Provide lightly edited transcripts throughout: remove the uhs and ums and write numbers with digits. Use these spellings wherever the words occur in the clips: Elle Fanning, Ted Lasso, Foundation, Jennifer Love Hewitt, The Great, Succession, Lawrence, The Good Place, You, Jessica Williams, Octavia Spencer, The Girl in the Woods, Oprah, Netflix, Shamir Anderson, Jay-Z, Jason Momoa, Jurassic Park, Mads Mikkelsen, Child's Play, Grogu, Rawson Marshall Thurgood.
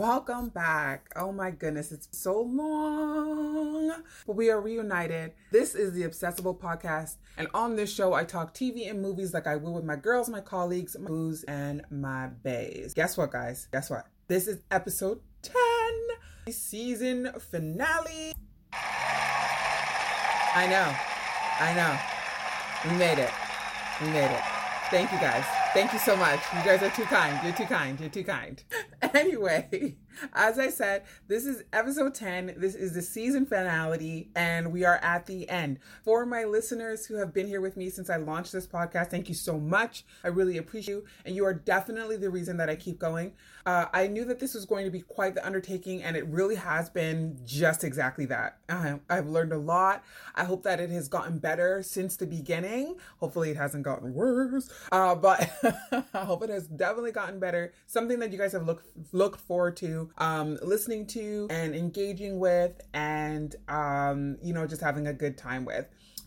Welcome back. Oh my goodness, it's so long, but we are reunited. This is the Obsessible Podcast, and on this show, I talk TV and movies like I will with my girls, my colleagues, my booze, and my bays. Guess what, guys? Guess what? This is episode 10, the season finale. I know. We made it. Thank you, guys. Thank you so much. You guys are too kind. You're too kind. Anyway, as I said, this is episode 10. This is the season finale, and we are at the end. For my listeners who have been here with me since I launched this podcast, thank you so much. I really appreciate you, and you are definitely the reason that I keep going. I knew that this was going to be quite the undertaking, and it really has been just exactly that. I've learned a lot. I hope that it has gotten better since the beginning. Hopefully, it hasn't gotten worse, but... I hope it has definitely gotten better. Something that you guys have looked forward to, listening to and engaging with, and just having a good time with.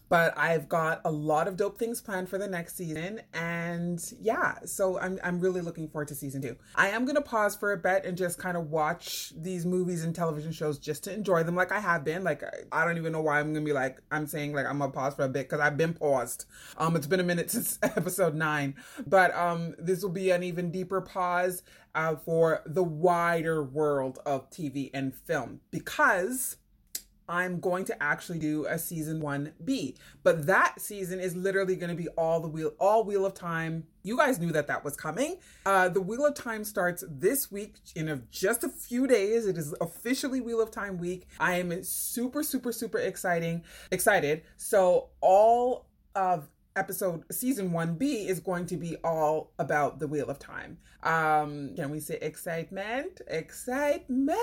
But I've got a lot of dope things planned for the next season, and yeah, so I'm really looking forward to season 2. I am gonna pause for a bit and just kind of watch these movies and television shows just to enjoy them, like I have been. Like I don't even know why I'm gonna be like I'm saying like I'm gonna pause for a bit because I've been paused. It's been a minute since episode 9, but this will be an even deeper pause for the wider world of TV and film, because I'm going to actually do a season 1B, but that season is literally going to be all Wheel of Time. You guys knew that was coming. The Wheel of Time starts this week in just a few days. It is officially Wheel of Time week. I am super, super, super excited. So all of season 1B is going to be all about the Wheel of Time. Can we say excitement? Excitement!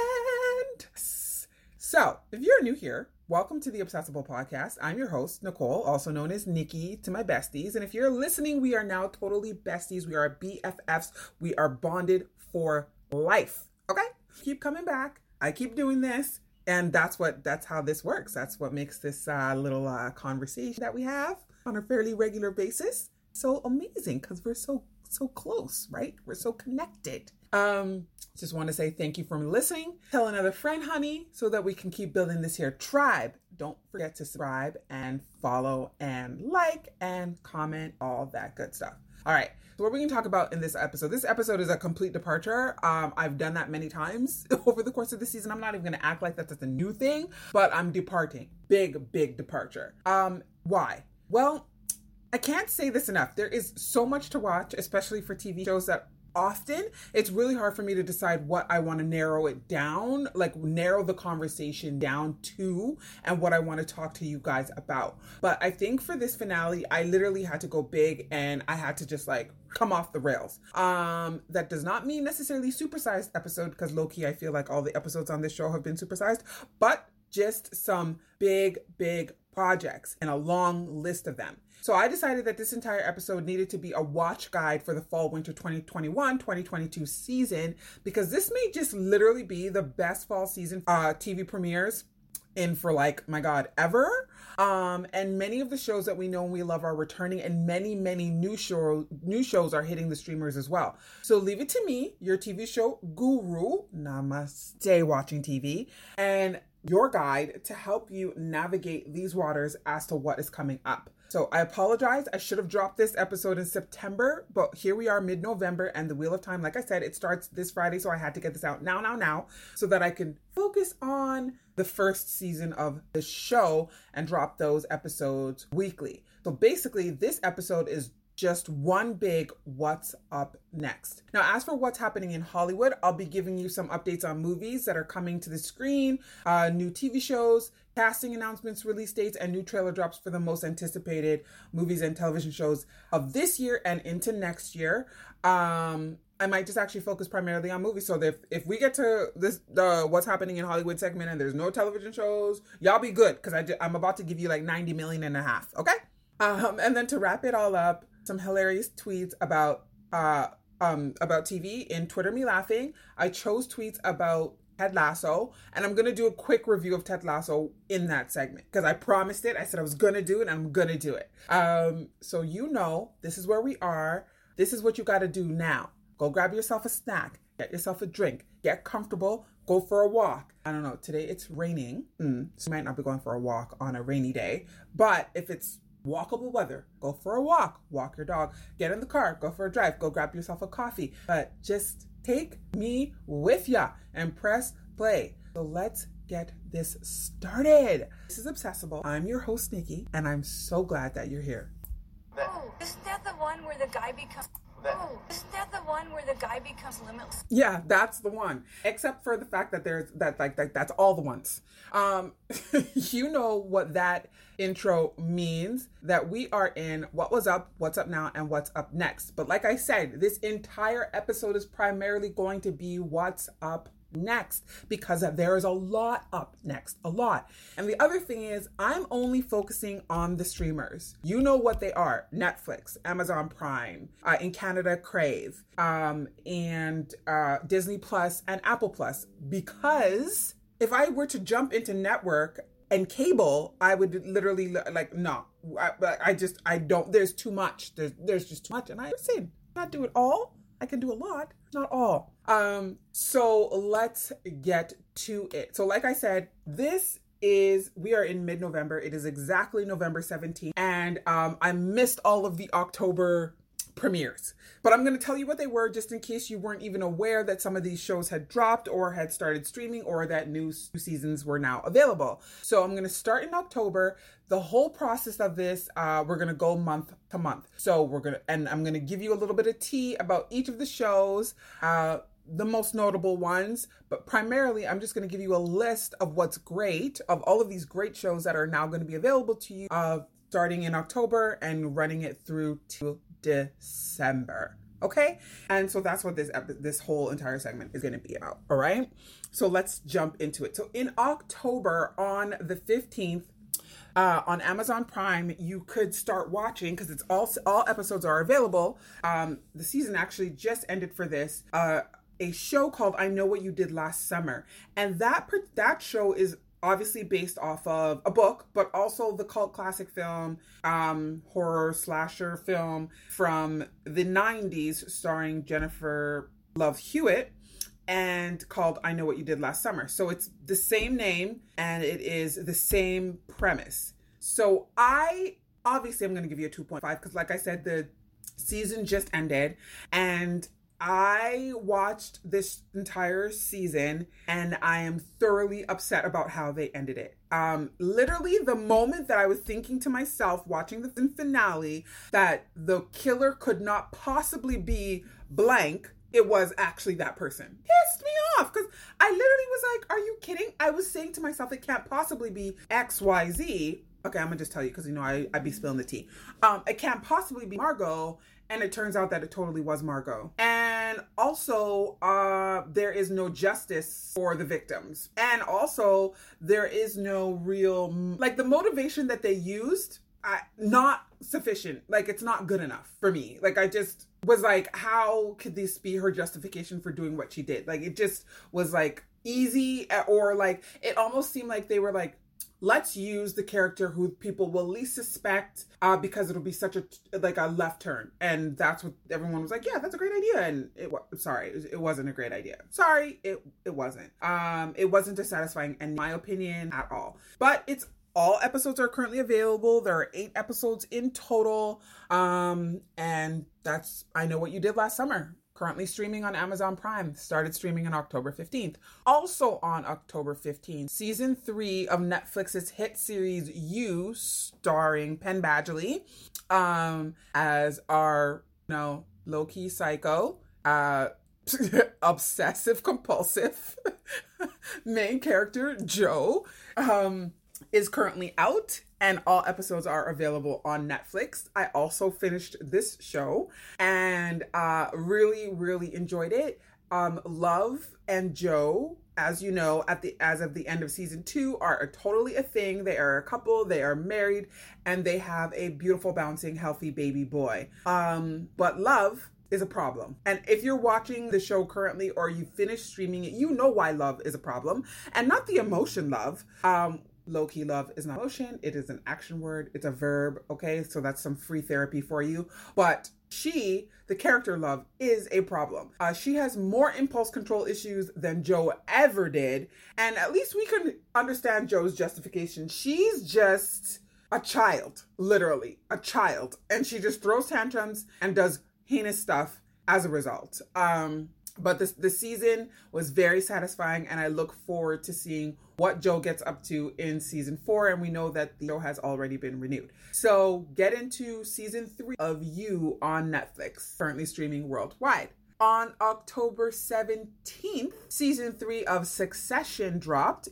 So, if you're new here, welcome to the Obsessible Podcast. I'm your host, Nicole, also known as Nikki to my besties. And if you're listening, we are now totally besties. We are BFFs. We are bonded for life. Okay? Keep coming back. I keep doing this. And that's how this works. That's what makes this little conversation that we have on a fairly regular basis so amazing, because we're so close, right? We're so connected. Just want to say thank you for listening. Tell another friend, honey, so that we can keep building this here tribe. Don't forget to subscribe and follow and like and comment, all that good stuff. All right. So what we're going to talk about in this episode. This episode is a complete departure. I've done that many times over the course of the season. I'm not even going to act like that's a new thing, but I'm departing. Big, big departure. Why? Well, I can't say this enough. There is so much to watch, especially for TV shows that often it's really hard for me to decide what I want to narrow the conversation down to and what I want to talk to you guys about. But I think for this finale, I literally had to go big, and I had to just come off the rails. That does not mean necessarily supersized episode, because low-key, I feel like all the episodes on this show have been supersized, but just some big, big projects and a long list of them. So I decided that this entire episode needed to be a watch guide for the fall-winter 2021-2022 season, because this may just literally be the best fall season TV premieres in for ever. And many of the shows that we know and we love are returning, and many, many new shows are hitting the streamers as well. So leave it to me, your TV show guru, namaste watching TV, and your guide to help you navigate these waters as to what is coming up. So I apologize. I should have dropped this episode in September, but here we are mid-November, and the Wheel of Time, like I said, it starts this Friday. So I had to get this out now, so that I can focus on the first season of the show and drop those episodes weekly. So basically this episode is just one big what's up next. Now, as for what's happening in Hollywood, I'll be giving you some updates on movies that are coming to the screen, new TV shows, casting announcements, release dates, and new trailer drops for the most anticipated movies and television shows of this year and into next year. I might just actually focus primarily on movies. So that if we get to this, the what's happening in Hollywood segment, and there's no television shows, y'all be good, because I'm about to give you 90 million and a half, okay? And then to wrap it all up, some hilarious tweets about TV in Twitter Me Laughing. I chose tweets about Ted Lasso, and I'm going to do a quick review of Ted Lasso in that segment, because I promised it. I said I was going to do it, and I'm going to do it. So this is where we are. This is what you got to do now. Go grab yourself a snack. Get yourself a drink. Get comfortable. Go for a walk. I don't know. Today it's raining. So you might not be going for a walk on a rainy day. But if it's walkable weather, go for a walk. Walk your dog. Get in the car. Go for a drive. Go grab yourself a coffee. But just take me with ya and press play. So let's get this started. This is Obsessible. I'm your host, Nikki, and I'm so glad that you're here. Oh, isn't that the one where the guy becomes... limitless? Yeah, that's the one. Except for the fact that there's that that's all the ones. You know what that intro means, that we are in what was up, what's up now, and what's up next. But like I said, this entire episode is primarily going to be what's up next, because there is a lot up next, a lot. And the other thing is, I'm only focusing on the streamers. You know what they are: Netflix, Amazon Prime, in Canada, Crave, and Disney Plus and Apple Plus. Because if I were to jump into network and cable, I would literally there's too much. There's just too much, and I said, not do it all. I can do a lot, not all. So let's get to it. So like I said, we are in mid-November. It is exactly November 17th. And I missed all of the October premieres. But I'm going to tell you what they were, just in case you weren't even aware that some of these shows had dropped or had started streaming, or that new seasons were now available. So I'm going to start in October. The whole process of this, we're going to go month to month. So I'm going to give you a little bit of tea about each of the shows, the most notable ones, but primarily I'm just going to give you a list of what's great, of all of these great shows that are now going to be available to you, starting in October and running it through to December. Okay? And so that's what this whole entire segment is going to be about. All right? So let's jump into it. So in October, on the 15th, on Amazon Prime, you could start watching, because it's all episodes are available. The season actually just ended for this, a show called I Know What You Did Last Summer. And that show is obviously based off of a book, but also the cult classic film, horror slasher film from the 90s, starring Jennifer Love Hewitt, and called I Know What You Did Last Summer. So it's the same name and it is the same premise. So I'm going to give you a 2.5, because like I said, the season just ended, and I watched this entire season and I am thoroughly upset about how they ended it. Literally the moment that I was thinking to myself watching the finale that the killer could not possibly be blank, it was actually that person. Pissed me off, because I literally was like, are you kidding? I was saying to myself, it can't possibly be XYZ. Okay, I'm gonna just tell you, because you know I be spilling the tea. It can't possibly be Margot. And it turns out that it totally was Margot. And also, there is no justice for the victims. And also, there is no real... the motivation that they used, not sufficient. It's not good enough for me. I just was like, how could this be her justification for doing what she did? It just was, easy, or, it almost seemed like they were, let's use the character who people will least suspect, because it'll be such a left turn. And that's what everyone was like, yeah, that's a great idea. And it wasn't a great idea. Sorry, it wasn't. It wasn't as satisfying, in my opinion, at all. But all episodes are currently available. There are 8 episodes in total. And that's I Know What You Did Last Summer. Currently streaming on Amazon Prime. Started streaming on October 15th. Also on October 15th, season 3 of Netflix's hit series You, starring Penn Badgley as our low-key psycho, obsessive-compulsive main character, Joe, is currently out. And all episodes are available on Netflix. I also finished this show and really, really enjoyed it. Love and Joe, as you know, as of the end of season 2, are totally a thing. They are a couple, they are married, and they have a beautiful, bouncing, healthy baby boy. But Love is a problem. And if you're watching the show currently, or you finish streaming it, you know why Love is a problem. And not the emotion Love, Low-key love is not an emotion. It is an action word. It's a verb. Okay. So that's some free therapy for you. But she, the character Love, is a problem. She has more impulse control issues than Joe ever did. And at least we can understand Joe's justification. She's just a child, literally a child. And she just throws tantrums and does heinous stuff as a result. But this season was very satisfying, and I look forward to seeing what Joe gets up to in season 4. And we know that the show has already been renewed. So get into season 3 of You on Netflix, currently streaming worldwide. On October 17th, season 3 of Succession dropped,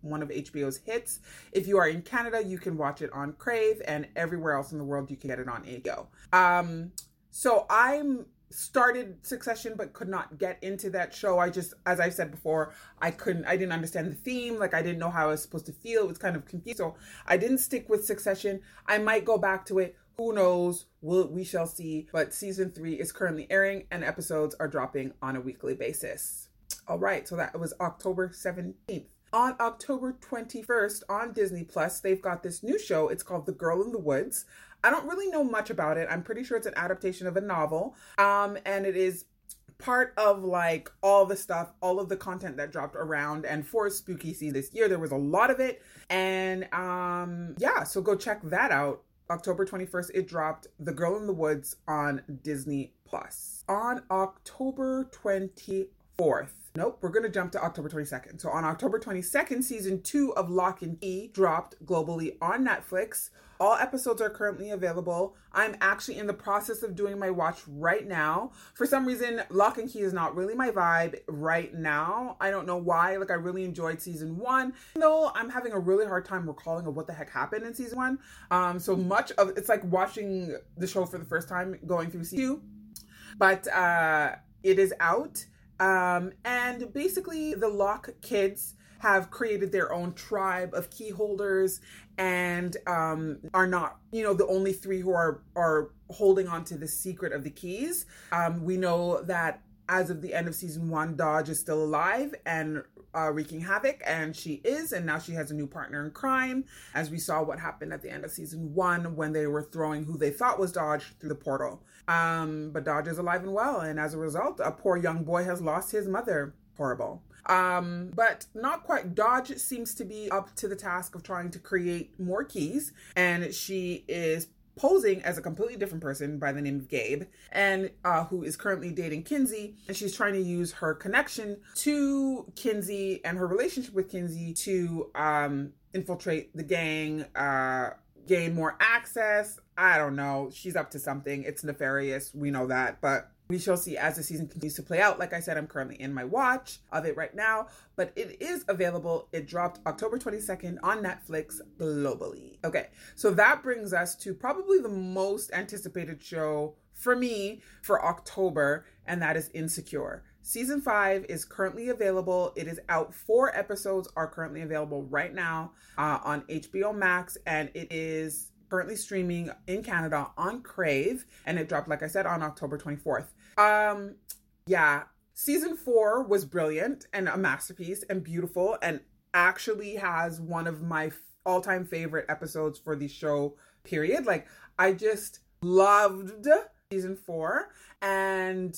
one of HBO's hits. If you are in Canada, you can watch it on Crave, and everywhere else in the world, you can get it on HBO. So I'm started Succession but could not get into that show. I just, as I've said before, I didn't understand the theme. Like, I didn't know how I was supposed to feel. It was kind of confusing. So I didn't stick with Succession. I might go back to it. Who knows? We shall see. But season 3 is currently airing, and episodes are dropping on a weekly basis. All right. So that was October 17th. On October 21st on Disney Plus, they've got this new show. It's called The Girl in the Woods. I don't really know much about it. I'm pretty sure it's an adaptation of a novel. And it is part of like all the stuff, all of the content that dropped around and for spooky season this year. There was a lot of it. And so go check that out. October 21st, it dropped, The Girl in the Woods on Disney Plus. On October 24th. Nope, we're going to jump to October 22nd. So on October 22nd, season 2 of Lock and Key dropped globally on Netflix. All episodes are currently available. I'm actually in the process of doing my watch right now. For some reason, Lock and Key is not really my vibe right now. I don't know why. Like, I really enjoyed season 1, though I'm having a really hard time recalling of what the heck happened in season 1. So much of it's like watching the show for the first time going through season 2. But it is out. And basically the Lock kids have created their own tribe of key holders and are not, the only 3 who are holding on to the secret of the keys. We know that as of the end of season 1, Dodge is still alive and wreaking havoc, and she is, and now she has a new partner in crime, as we saw what happened at the end of season 1 when they were throwing who they thought was Dodge through the portal. But Dodge is alive and well, and as a result, a poor young boy has lost his mother. Horrible. But not quite. Dodge seems to be up to the task of trying to create more keys, and she is posing as a completely different person by the name of Gabe, and who is currently dating Kinsey, and she's trying to use her connection to Kinsey and her relationship with Kinsey to infiltrate the gang, gain more access. I don't know. She's up to something. It's nefarious. We know that, but we shall see as the season continues to play out. Like I said, I'm currently in my watch of it right now, but it is available. It dropped October 22nd on Netflix globally. Okay, so that brings us to probably the most anticipated show for me for October, and that is Insecure. Season 5 is currently available. It is out. 4 episodes are currently available right now on HBO Max, and it is currently streaming in Canada on Crave, and it dropped, like I said, on October 24th. Season 4 was brilliant and a masterpiece and beautiful, and actually has one of my all-time favorite episodes for the show, period. Like, I just loved season 4, and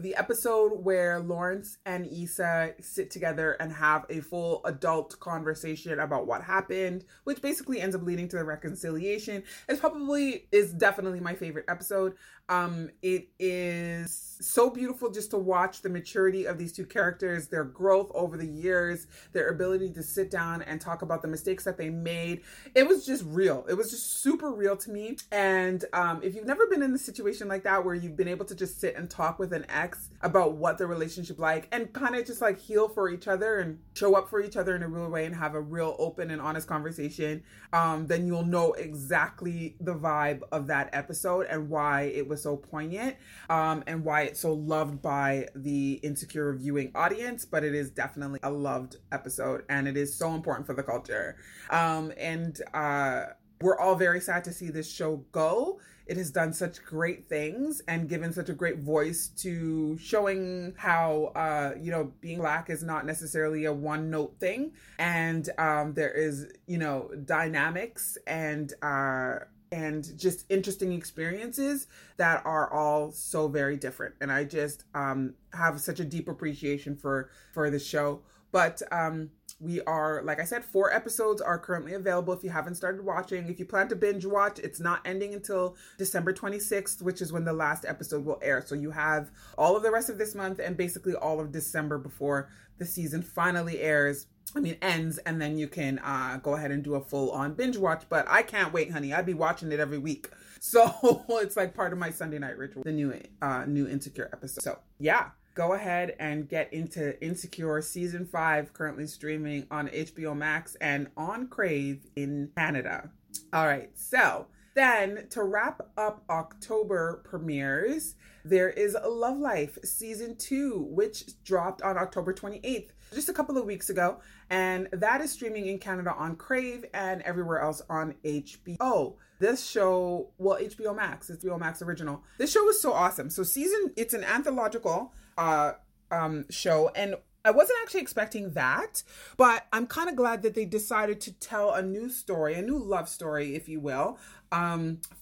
the episode where Lawrence and Issa sit together and have a full adult conversation about what happened, which basically ends up leading to the reconciliation, is definitely my favorite episode. It is so beautiful just to watch the maturity of these 2 characters, their growth over the years, their ability to sit down and talk about the mistakes that they made. It was just real. It was just super real to me. And if you've never been in a situation like that where you've been able to just sit and talk with an ex about what the relationship like and kind of just like heal for each other and show up for each other in a real way and have a real open and honest conversation, then you'll know exactly the vibe of that episode and why it was so poignant and why it's so loved by the Insecure viewing audience. But it is definitely a loved episode, and it is so important for the culture, and we're all very sad to see this show go. it has done such great things and given such a great voice to showing how, being Black is not necessarily a one-note thing. And there is, dynamics and just interesting experiences that are all so very different. And I just have such a deep appreciation for the show. But we are, like I said, 4 episodes are currently available if you haven't started watching. If you plan to binge watch, it's not ending until December 26th, which is when the last episode will air. So you have all of the rest of this month and basically all of December before the season finally ends, and then you can go ahead and do a full-on binge watch. But I can't wait, honey. I'd be watching it every week. So it's like part of my Sunday night ritual, the new Insecure episode. So yeah, go ahead and get into Insecure Season 5, currently streaming on HBO Max and on Crave in Canada. All right, so then to wrap up October premieres, there is Love Life Season 2, which dropped on October 28th. Just a couple of weeks ago, and that is streaming in Canada on Crave and everywhere else on HBO. This show, HBO Max, it's HBO Max original. This show is so awesome. So it's an anthological show, and I wasn't actually expecting that, but I'm kind of glad that they decided to tell a new story, a new love story, if you will,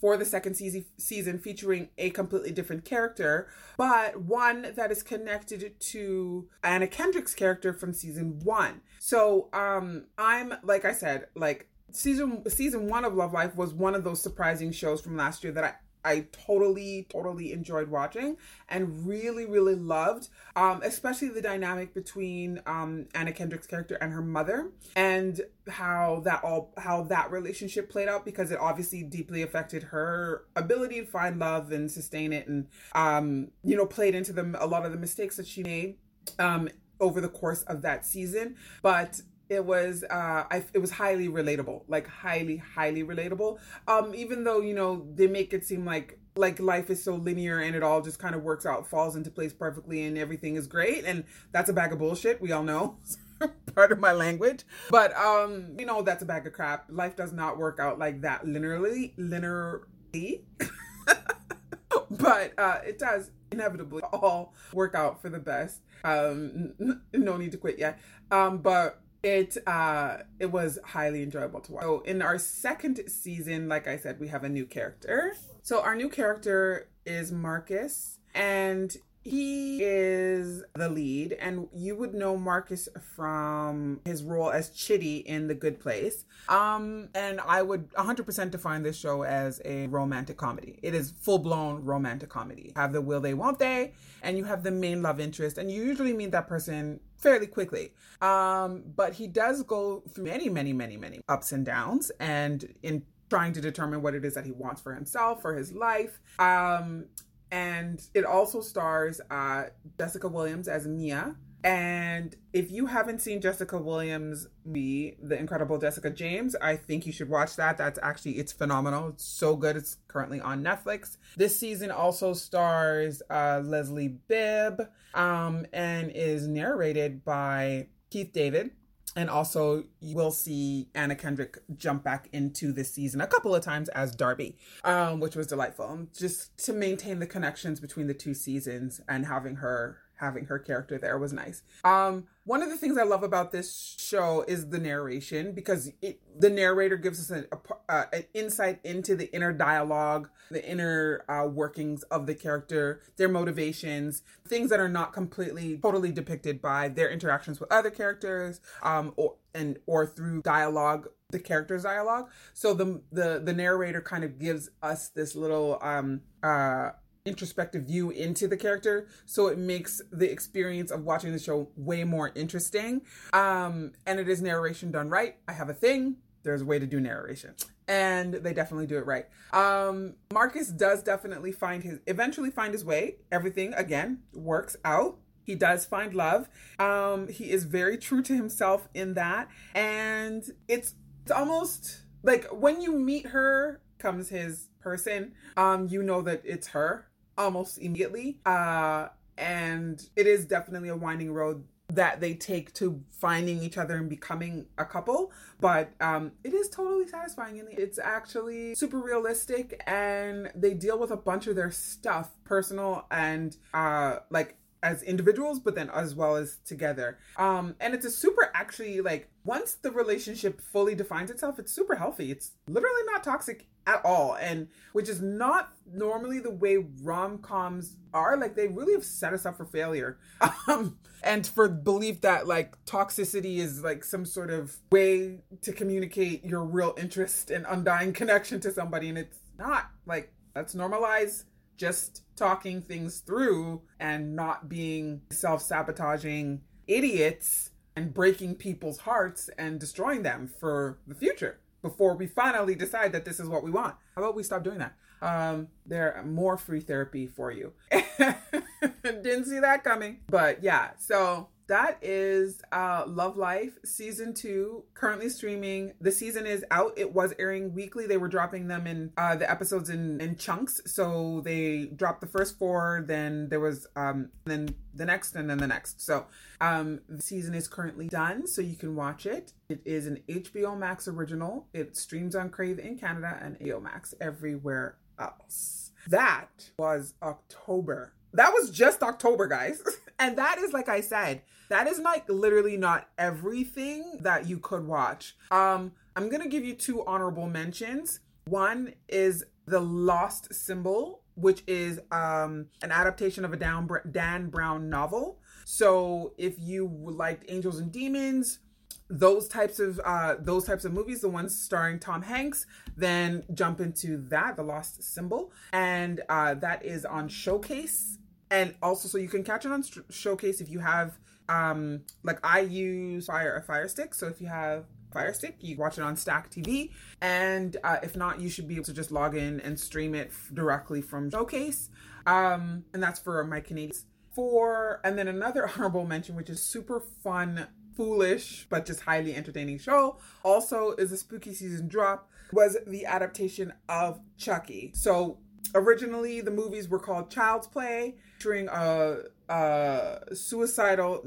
for the second season, featuring a completely different character, but one that is connected to Anna Kendrick's character from season 1. So I'm, like I said, like season 1 of Love Life was one of those surprising shows from last year that I totally enjoyed watching and really, really loved, especially the dynamic between Anna Kendrick's character and her mother, and how that relationship played out, because it obviously deeply affected her ability to find love and sustain it, and played into a lot of the mistakes that she made over the course of that season. But it was it was highly relatable, like highly relatable. Even though they make it seem like life is so linear and it all just kind of works out, falls into place perfectly, and everything is great, and that's a bag of bullshit. We all know. Part of my language, but that's a bag of crap. Life does not work out like that linearly. But it does inevitably all work out for the best. No need to quit yet. But it was highly enjoyable to watch. So in our second season, like I said, we have a new character. So our new character is Marcus, and he is the lead. And you would know Marcus from his role as Chitty in The Good Place. And I would 100% define this show as a romantic comedy. It is full-blown romantic comedy. You have the will they, won't they, and you have the main love interest. And you usually meet that person fairly quickly. But he does go through many, many, many, many ups and downs, and in trying to determine what it is that he wants for himself, for his life. And it also stars Jessica Williams as Mia. And if you haven't seen Jessica Williams' movie, The Incredible Jessica James, I think you should watch that. It's phenomenal. It's so good. It's currently on Netflix. This season also stars Leslie Bibb and is narrated by Keith David. And also, you will see Anna Kendrick jump back into this season a couple of times as Darby, which was delightful. Just to maintain the connections between the two seasons and having her character there was nice. One of the things I love about this show is the narration, because the narrator gives us an insight into the inner dialogue, the inner workings of the character, their motivations, things that are not totally depicted by their interactions with other characters, or through dialogue, the character's dialogue. So the narrator kind of gives us this little introspective view into the character, so it makes the experience of watching the show way more interesting, and it is narration done right. I have a thing. There's a way to do narration, and they definitely do it right. Marcus does definitely eventually find his way. Everything again works out. He does find love. He is very true to himself in that, and it's almost like when you meet her comes his person, that it's her almost immediately, and it is definitely a winding road that they take to finding each other and becoming a couple. But it is totally satisfying, and it's actually super realistic, and they deal with a bunch of their stuff, personal and like as individuals, but then as well as together. And it's a super, actually, like, once the relationship fully defines itself, it's super healthy. It's literally not toxic at all, and which is not normally the way rom-coms are. Like, they really have set us up for failure, and for belief that, like, toxicity is, like, some sort of way to communicate your real interest and undying connection to somebody. And it's not. Like, let's normalize just talking things through and not being self-sabotaging idiots and breaking people's hearts and destroying them for the future before we finally decide that this is what we want. How about we stop doing that? There are more free therapy for you. Didn't see that coming. But yeah, so that is Love Life Season 2, currently streaming. The season is out. It was airing weekly. They were dropping them in the episodes in chunks. So they dropped the first 4, then there was then the next, and then the next. So the season is currently done, so you can watch it. It is an HBO Max original. It streams on Crave in Canada and HBO Max everywhere else. That was October. That was just October, guys. And that is, like I said, that is, like, literally not everything that you could watch. I'm going to give you 2 honorable mentions. One is The Lost Symbol, which is an adaptation of a Dan Brown novel. So if you liked Angels and Demons, those types of movies, the ones starring Tom Hanks, then jump into that, The Lost Symbol. And that is on Showcase. And also, so you can catch it on Showcase if you have, like, I use Fire Stick. So if you have Fire Stick, you watch it on Stack TV. And if not, you should be able to just log in and stream it directly from Showcase. And that's for my Canadians. And then another honorable mention, which is super fun, foolish, but just highly entertaining show, also is a spooky season drop, was the adaptation of Chucky. So originally, the movies were called Child's Play, featuring a homicidal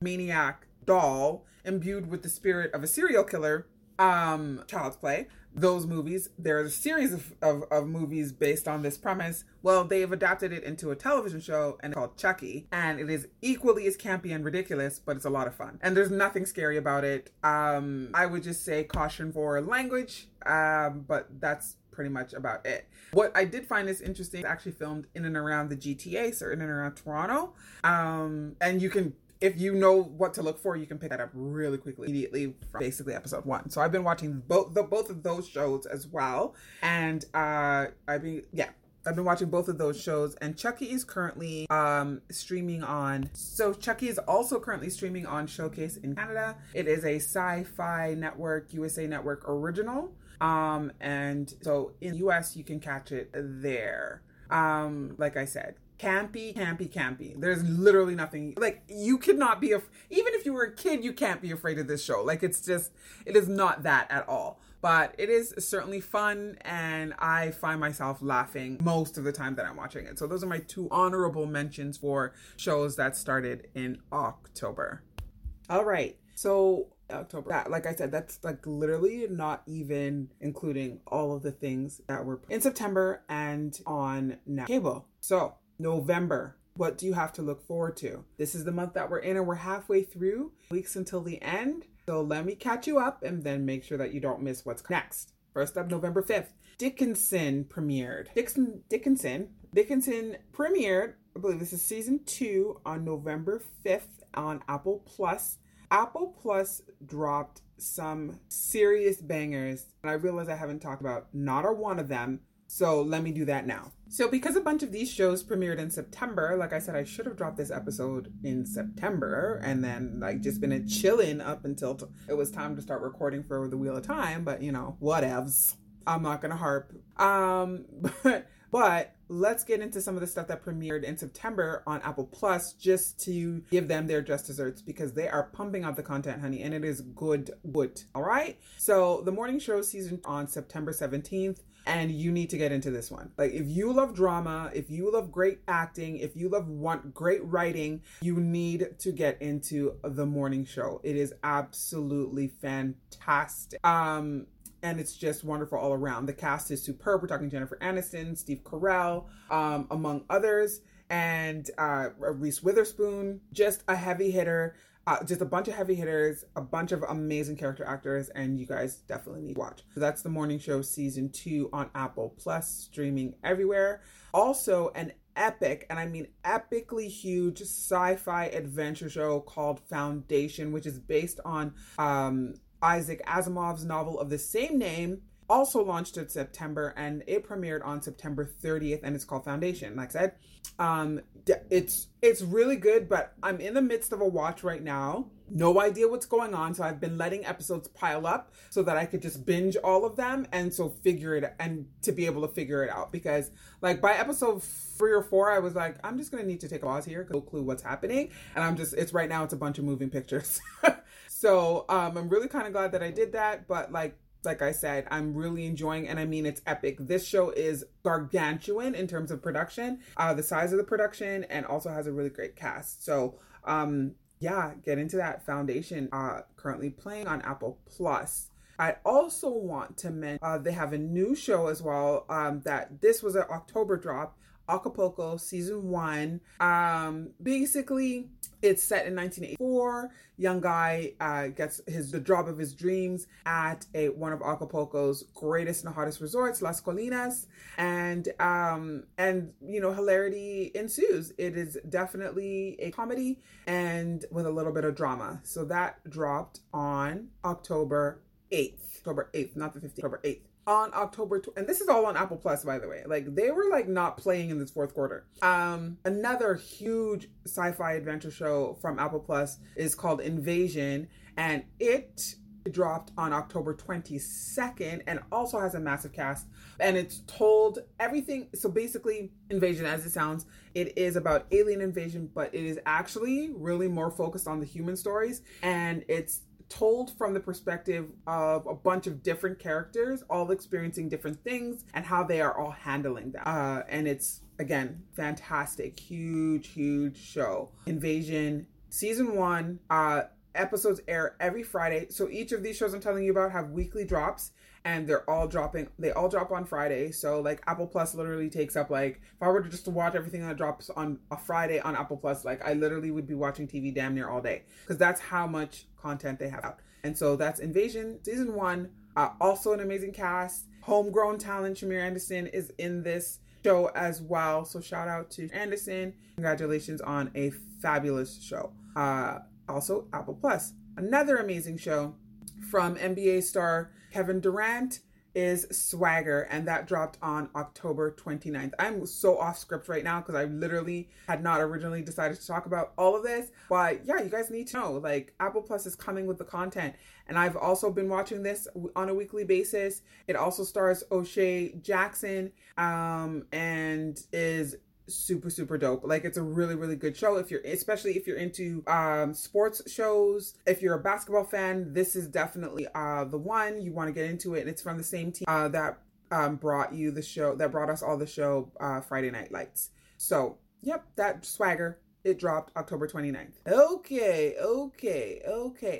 maniac doll imbued with the spirit of a serial killer. Child's Play. Those movies, there's a series of movies based on this premise. Well, they've adapted it into a television show, and it's called Chucky, and it is equally as campy and ridiculous, but it's a lot of fun, and there's nothing scary about it. I would just say caution for language, but that's pretty much about it. What I did find is interesting, it's actually filmed in and around the GTA, so in and around Toronto, and you can, if you know what to look for, you can pick that up really quickly, immediately from basically episode 1. So I've been watching both of those shows as well. And I've been watching both of those shows, and Chucky is currently streaming on. So Chucky is also currently streaming on Showcase in Canada. It is a Sci-Fi Network, USA Network original. And so in the US, you can catch it there. Like I said, campy. There's literally nothing, like, you could not be even if you were a kid, you can't be afraid of this show. Like, it's just, it is not that at all, but it is certainly fun, and I find myself laughing most of the time that I'm watching it. So those are my 2 honorable mentions for shows that started in October. All right, so October, that, like I said, that's, like, literally not even including all of the things that were in September and on cable. So November, what do you have to look forward to? This is the month that we're in, and we're halfway through, weeks until the end. So let me catch you up and then make sure that you don't miss what's next. First up, November 5th, Dickinson premiered. Dickinson premiered, I believe this is season 2 on November 5th on Apple Plus. Apple Plus dropped some serious bangers, and I realize I haven't talked about not a one of them. So let me do that now. So because a bunch of these shows premiered in September, like I said, I should have dropped this episode in September and then, like, just been a chillin' up until it was time to start recording for the Wheel of Time. But, you know, whatevs. I'm not going to harp. But let's get into some of the stuff that premiered in September on Apple Plus, just to give them their just desserts, because they are pumping out the content, honey, and it is good. All right. So The Morning Show season on September 17th. and you need to get into this one. Like, if you love drama, if you love great acting, if you love great writing, you need to get into The Morning Show. It is absolutely fantastic. And it's just wonderful all around. The cast is superb. We're talking Jennifer Aniston, Steve Carell, among others, and Reese Witherspoon. Just a heavy hitter. Just a bunch of heavy hitters, a bunch of amazing character actors, and you guys definitely need to watch. So that's The Morning Show Season 2 on Apple Plus, streaming everywhere. Also, an epic, and I mean epically huge, sci-fi adventure show called Foundation, which is based on Isaac Asimov's novel of the same name, also launched in September, and it premiered on September 30th, and it's called Foundation. Like I said, it's really good, but I'm in the midst of a watch right now. No idea what's going on, so I've been letting episodes pile up so that I could just binge all of them and so figure it and to be able to figure it out, because like by episode 3 or 4 I was like, I'm just gonna need to take a pause here because no clue what's happening, and it's right now, it's a bunch of moving pictures. So I'm really kind of glad that I did that, but like I said, I'm really enjoying, and I mean, it's epic. This show is gargantuan in terms of production, the size of the production, and also has a really great cast. So yeah, get into that. Foundation, currently playing on Apple Plus. I also want to mention they have a new show as well, that this was an October drop, Acapulco Season 1. Basically, it's set in 1984. Young guy gets the job of his dreams at one of Acapulco's greatest and hottest resorts, Las Colinas, and you know, hilarity ensues. It is definitely a comedy and with a little bit of drama. So that dropped on October 8th, not the 15th, October 8th. On and this is all on Apple Plus, by the way. Like, they were like not playing in this fourth quarter. Another huge sci-fi adventure show from Apple Plus is called Invasion, and it dropped on October 22nd and also has a massive cast, and it's told everything. So basically, Invasion, as it sounds, it is about alien invasion, but it is actually really more focused on the human stories, and it's told from the perspective of a bunch of different characters, all experiencing different things and how they are all handling that. And it's, again, fantastic, huge show. Invasion Season 1, episodes air every Friday. So each of these shows I'm telling you about have weekly drops, and they all drop on Friday. So like Apple Plus literally takes up, like, if I were to just watch everything that drops on a Friday on Apple Plus, like I literally would be watching TV damn near all day, because that's how much content they have out. And so that's Invasion Season 1. Also an amazing cast. Homegrown talent Shamir Anderson is in this show as well. So shout out to Anderson. Congratulations on a fabulous show. Also Apple Plus. Another amazing show from NBA star Kevin Durant is Swagger, and that dropped on October 29th. I'm so off script right now because I literally had not originally decided to talk about all of this, but yeah, you guys need to know, like, Apple Plus is coming with the content, and I've also been watching this on a weekly basis. It also stars O'Shea Jackson, and is super dope. Like, it's a really good show, especially if you're into sports shows. If you're a basketball fan, this is definitely the one you want to get into. It, and it's from the same team that brought us all the show, Friday Night Lights. So yep, that Swagger, it dropped October 29th. Okay.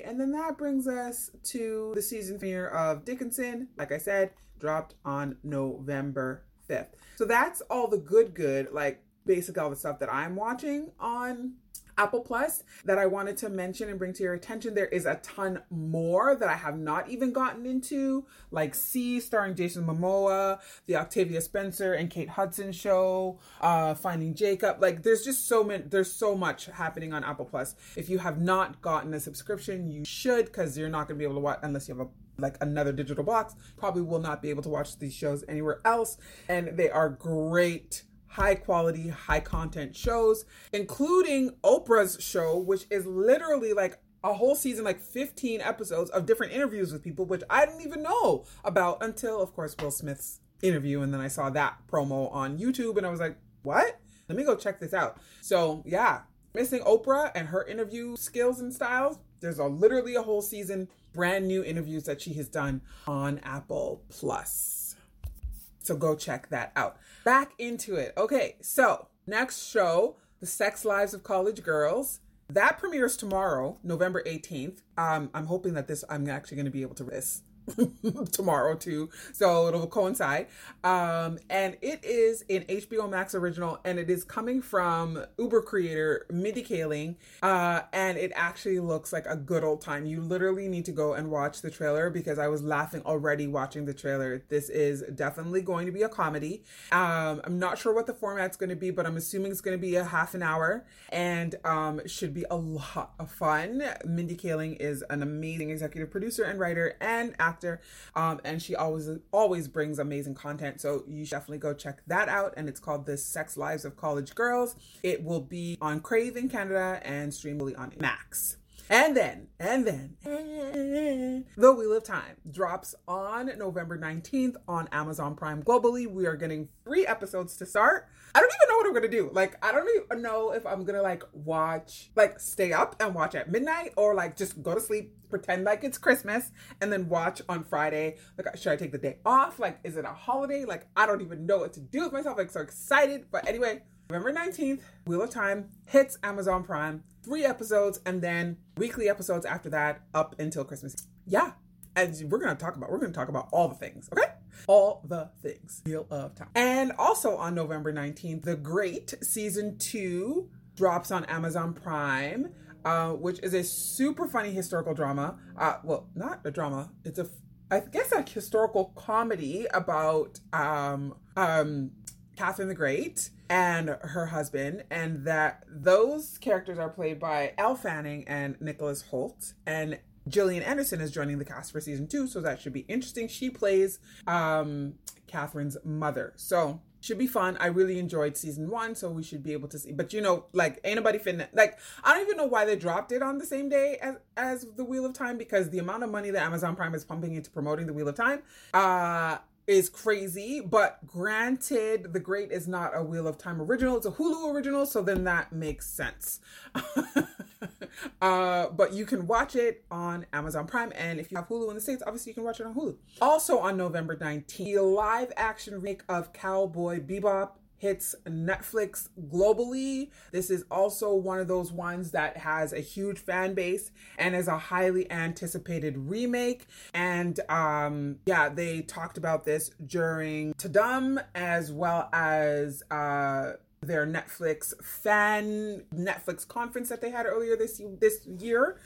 And then that brings us to the season premiere of Dickinson, like I said, dropped on November 5th. So that's all the good, like basically all the stuff that I'm watching on Apple Plus that I wanted to mention and bring to your attention. There is a ton more that I have not even gotten into, like C, starring Jason Momoa, the Octavia Spencer and Kate Hudson show, Finding Jacob. Like, there's just there's so much happening on Apple Plus. If you have not gotten a subscription, you should, because you're not going to be able to watch unless you have another digital box. Probably will not be able to watch these shows anywhere else, and they are great, high quality, high content shows, including Oprah's show, which is literally like a whole season, like 15 episodes of different interviews with people, which I didn't even know about until, of course, Will Smith's interview, and then I saw that promo on YouTube and I was like, what? Let me go check this out. So yeah, missing Oprah and her interview skills and styles, there's literally a whole season, brand new interviews that she has done on Apple Plus. So go check that out. Back into it. Okay, so next show, The Sex Lives of College Girls. That premieres tomorrow, November 18th. I'm hoping that I'm actually going to be able to this tomorrow too. So it'll coincide. And it is an HBO Max original, and it is coming from Uber creator Mindy Kaling. And it actually looks like a good old time. You literally need to go and watch the trailer because I was laughing already watching the trailer. This is definitely going to be a comedy. I'm not sure what the format's going to be, but I'm assuming it's going to be a half an hour, and should be a lot of fun. Mindy Kaling is an amazing executive producer and writer and actor, and she always brings amazing content, so you should definitely go check that out. And it's called The Sex Lives of College Girls. It will be on Crave in Canada and streamably on Max. And then The Wheel of Time drops on November 19th on Amazon Prime globally. We are getting 3 episodes to start. I don't even know what I'm going to do. Like, I don't even know if I'm going to stay up and watch at midnight, or just go to sleep, pretend like it's Christmas, and then watch on Friday. Should I take the day off? Is it a holiday? I don't even know what to do with myself. So excited. But anyway, November 19th, Wheel of Time hits Amazon Prime. 3 episodes, and then weekly episodes after that up until Christmas. Yeah. And we're going to talk about all the things, okay? All the things. Wheel of Time. And also on November 19th, The Great Season 2 drops on Amazon Prime, which is a super funny historical drama. Well, not a drama. It's I guess a historical comedy about Catherine the Great and her husband, and that those characters are played by Elle Fanning and Nicholas Hoult, and Gillian Anderson is joining the cast for season 2, so that should be interesting. She plays Catherine's mother, so should be fun. I really enjoyed season 1, so we should be able to see. But ain't nobody finna. I don't even know why they dropped it on the same day as The Wheel of Time, because the amount of money that Amazon Prime is pumping into promoting The Wheel of Time is crazy. But granted, The Great is not a Wheel of Time original. It's a Hulu original, so then that makes sense. But you can watch it on Amazon Prime, and if you have Hulu in the States, obviously you can watch it on Hulu. Also on November 19th, the live action remake of Cowboy Bebop hits Netflix globally. This is also one of those ones that has a huge fan base and is a highly anticipated remake. And they talked about this during Tudum, as well as their Netflix conference that they had earlier this year,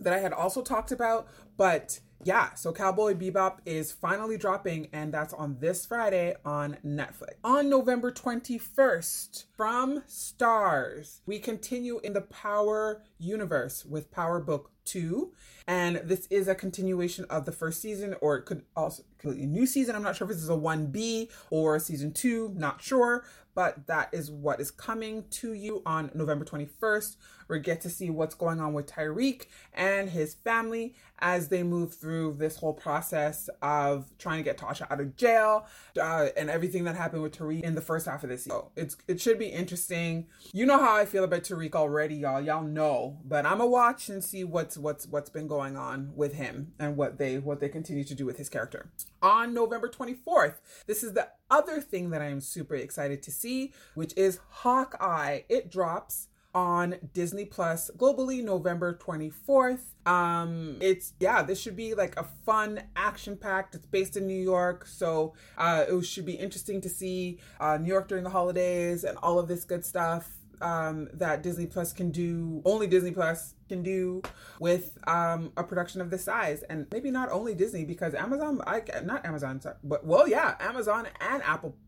that I had also talked about. But yeah, so Cowboy Bebop is finally dropping, and that's on this Friday on Netflix. On November 21st, from Stars, we continue in the Power universe with Power Book 2, and this is a continuation of the first season, or it could also be a new season. I'm not sure if this is a 1B or season 2, not sure, but that is what is coming to you on November 21st. We get to see what's going on with Tyreek and his family as they move through this whole process of trying to get Tasha out of jail, and everything that happened with Tyreek in the first half of this season. So it should be interesting. You know how I feel about Tyreek already, y'all. Y'all know, but I'm gonna watch and see what's been going on with him and what they continue to do with his character. On November 24th, this is the other thing that I am super excited to see, which is Hawkeye. It drops on Disney Plus globally, November 24th. This should be a fun, action-packed. It's based in New York, so it should be interesting to see New York during the holidays and all of this good stuff that Disney Plus can do. Only Disney Plus can do with a production of this size. And maybe not only Disney, because Amazon and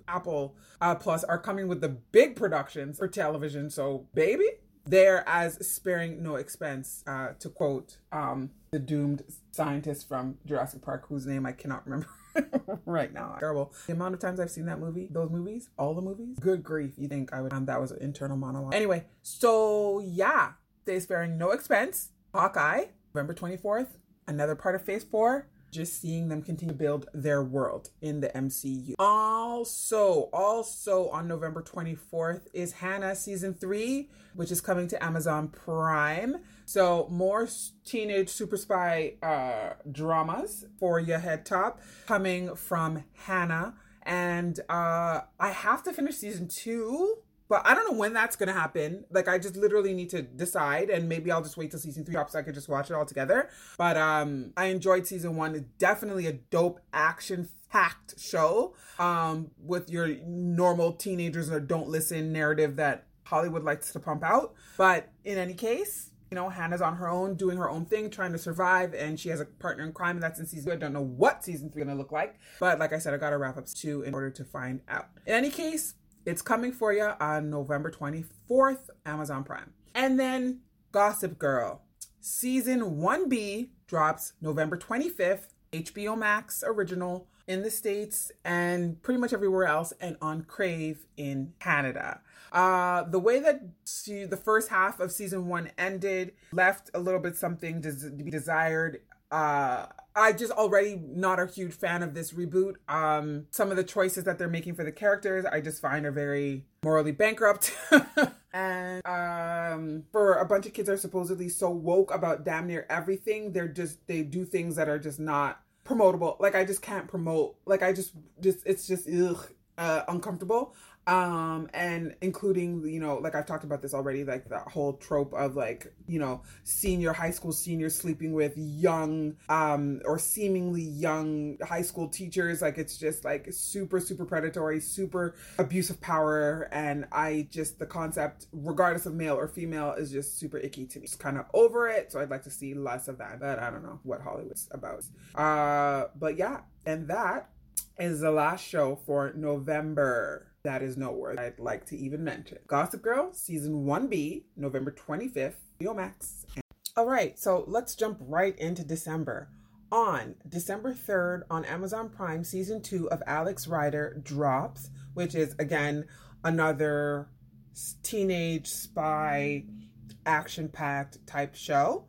Apple Plus are coming with the big productions for television. So baby, they're as sparing no expense, to quote the doomed scientist from Jurassic Park, whose name I cannot remember right now. Terrible. The amount of times I've seen that movie, those movies, all the movies. Good grief. You think I would? That was an internal monologue. Anyway, so yeah, they're sparing no expense. Hawkeye, November 24th, another part of Phase 4. Just seeing them continue to build their world in the MCU. Also on November 24th is Hannah Season 3, which is coming to Amazon Prime. So more teenage super spy dramas for your head top coming from Hannah. And I have to finish season 2, but I don't know when that's going to happen. Like, I just literally need to decide, and maybe I'll just wait till season 3 drops so I can just watch it all together. But I enjoyed season 1. It's definitely a dope action-packed show with your normal teenagers or don't listen narrative that Hollywood likes to pump out. But in any case, you know, Hannah's on her own, doing her own thing, trying to survive, and she has a partner in crime, and that's in season 2. I don't know what season 3 is going to look like, but like I said, I got to wrap up 2 in order to find out. In any case, it's coming for you on November 24th, Amazon Prime. And then Gossip Girl. Season 1B drops November 25th, HBO Max original in the States and pretty much everywhere else, and on Crave in Canada. The way that the first half of season 1 ended left a little bit something to be desired. I just already not a huge fan of this reboot. Some of the choices that they're making for the characters, I just find are very morally bankrupt. And for a bunch of kids are supposedly so woke about damn near everything, they do things that are just not promotable. Like, I just can't promote. Like, it's just uncomfortable. And including, you know, like I've talked about this already, like the whole trope of, like, you know, high school seniors sleeping with young, or seemingly young high school teachers. Like, it's just like super, super predatory, super abuse of power. And the concept, regardless of male or female, is just super icky to me. Just kind of over it. So I'd like to see less of that, but I don't know what Hollywood's about. But yeah, and that is the last show for November. That is noteworthy. I'd like to even mention Gossip Girl season 1B, November 25th, HBO Max. All right, so let's jump right into December. On December 3rd on Amazon Prime, season 2 of Alex Rider drops, which is again another teenage spy action-packed type show.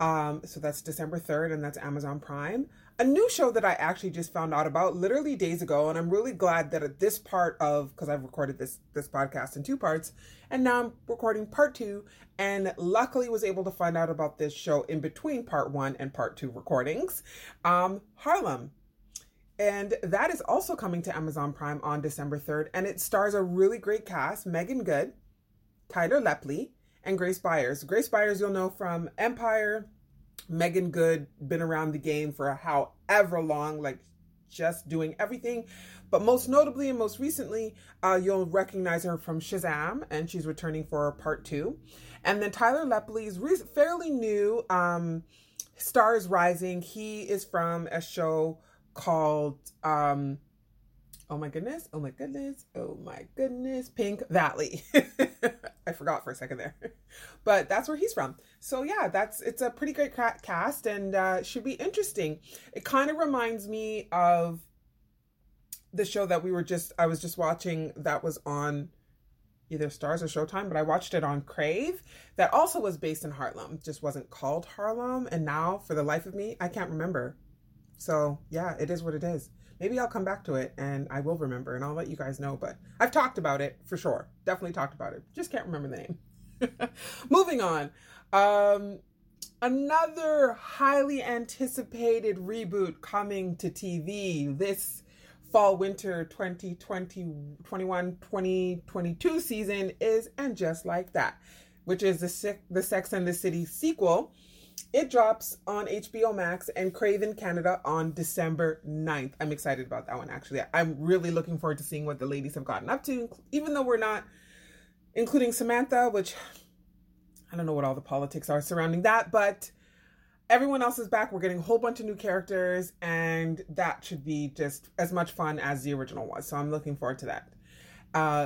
So that's December 3rd, and that's Amazon Prime. A new show that I actually just found out about literally days ago, and I'm really glad that at this part of, because I've recorded this podcast in 2 parts, and now I'm recording part 2, and luckily was able to find out about this show in between part 1 and part 2 recordings, Harlem. And that is also coming to Amazon Prime on December 3rd, and it stars a really great cast, Megan Good, Tyler Lepley, and Grace Byers. Grace Byers you'll know from Empire. Megan Good, been around the game for however long, like just doing everything. But most notably and most recently, you'll recognize her from Shazam, and she's returning for part 2. And then Tyler Lepley is fairly new, Stars Rising. He is from a show called, Pink Valley. I forgot for a second there, but that's where he's from. So yeah, it's a pretty great cast, and should be interesting. It kind of reminds me of the show that I was just watching that was on either Stars or Showtime, but I watched it on Crave that also was based in Harlem, just wasn't called Harlem. And now for the life of me, I can't remember. So yeah, it is what it is. Maybe I'll come back to it and I will remember and I'll let you guys know, but I've talked about it for sure. Definitely talked about it. Just can't remember the name. Moving on. Another highly anticipated reboot coming to TV this fall, winter 2021-2022 season is And Just Like That, which is the Sex and the City sequel. It drops on HBO Max and Crave in Canada on December 9th. I'm excited about that one, actually. I'm really looking forward to seeing what the ladies have gotten up to, even though we're not including Samantha, which I don't know what all the politics are surrounding that, but everyone else is back. We're getting a whole bunch of new characters, and that should be just as much fun as the original was. So I'm looking forward to that.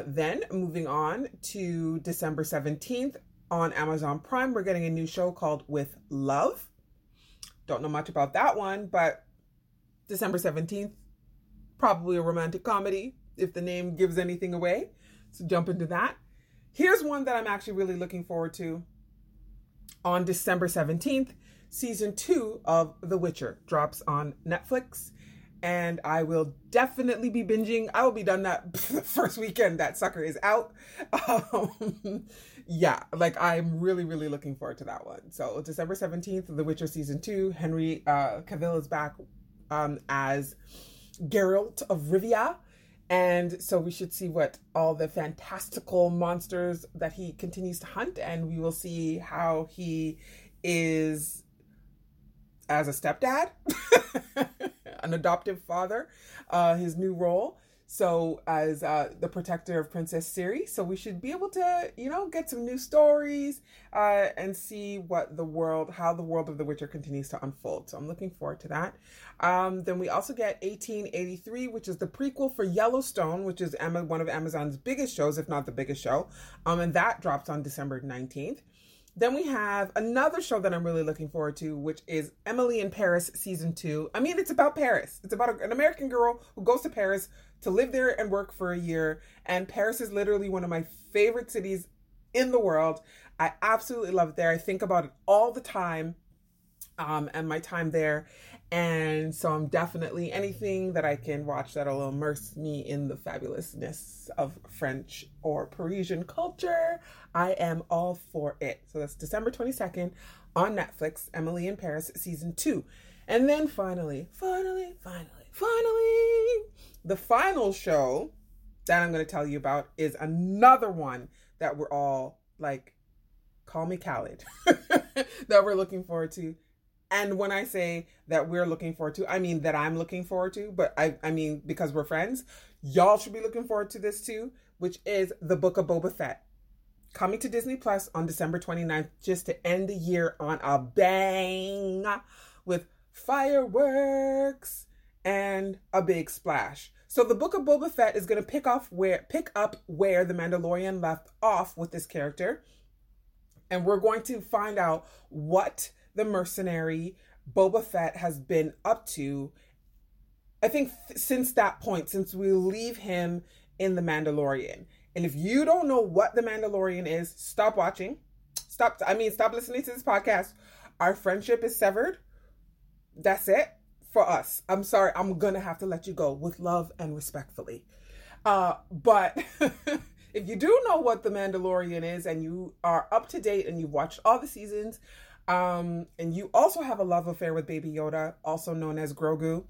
Then moving on to December 17th, on Amazon Prime, we're getting a new show called With Love. Don't know much about that one, but December 17th, probably a romantic comedy, if the name gives anything away. So jump into that. Here's one that I'm actually really looking forward to. On December 17th, season 2 of The Witcher drops on Netflix. And I will definitely be binging. I will be done that the first weekend that sucker is out. Yeah, like I'm really, really looking forward to that one. So December 17th, The Witcher Season 2. Henry Cavill is back as Geralt of Rivia. And so we should see what all the fantastical monsters that he continues to hunt, and we will see how he is as a stepdad, an adoptive father, his new role. So as the protector of Princess Ciri. So we should be able to, you know, get some new stories and see what the world, how the world of The Witcher continues to unfold. So I'm looking forward to that. Then we also get 1883, which is the prequel for Yellowstone, which is one of Amazon's biggest shows, if not the biggest show. And that drops on December 19th. Then we have another show that I'm really looking forward to, which is Emily in Paris Season 2. I mean, it's about Paris. It's about an American girl who goes to Paris to live there and work for a year. And Paris is literally one of my favorite cities in the world. I absolutely love it there. I think about it all the time and my time there. And so I'm definitely anything that I can watch that'll immerse me in the fabulousness of French or Parisian culture, I am all for it. So that's December 22nd on Netflix, Emily in Paris Season 2. And then finally, the final show that I'm going to tell you about is another one that we're all like, call me Khaled, that we're looking forward to. And when I say that we're looking forward to, I mean that I'm looking forward to, but I mean, because we're friends, y'all should be looking forward to this too, which is The Book of Boba Fett. Coming to Disney Plus on December 29th, just to end the year on a bang with fireworks and a big splash. So The Book of Boba Fett is going to pick up where The Mandalorian left off with this character. And we're going to find out what the mercenary Boba Fett has been up to, I think, since that point, since we leave him in The Mandalorian. And if you don't know what The Mandalorian is, stop watching. Stop listening to this podcast. Our friendship is severed. That's it for us. I'm sorry. I'm going to have to let you go with love and respectfully. But if you do know what The Mandalorian is and you are up to date and you've watched all the seasons, and you also have a love affair with Baby Yoda, also known as Grogu,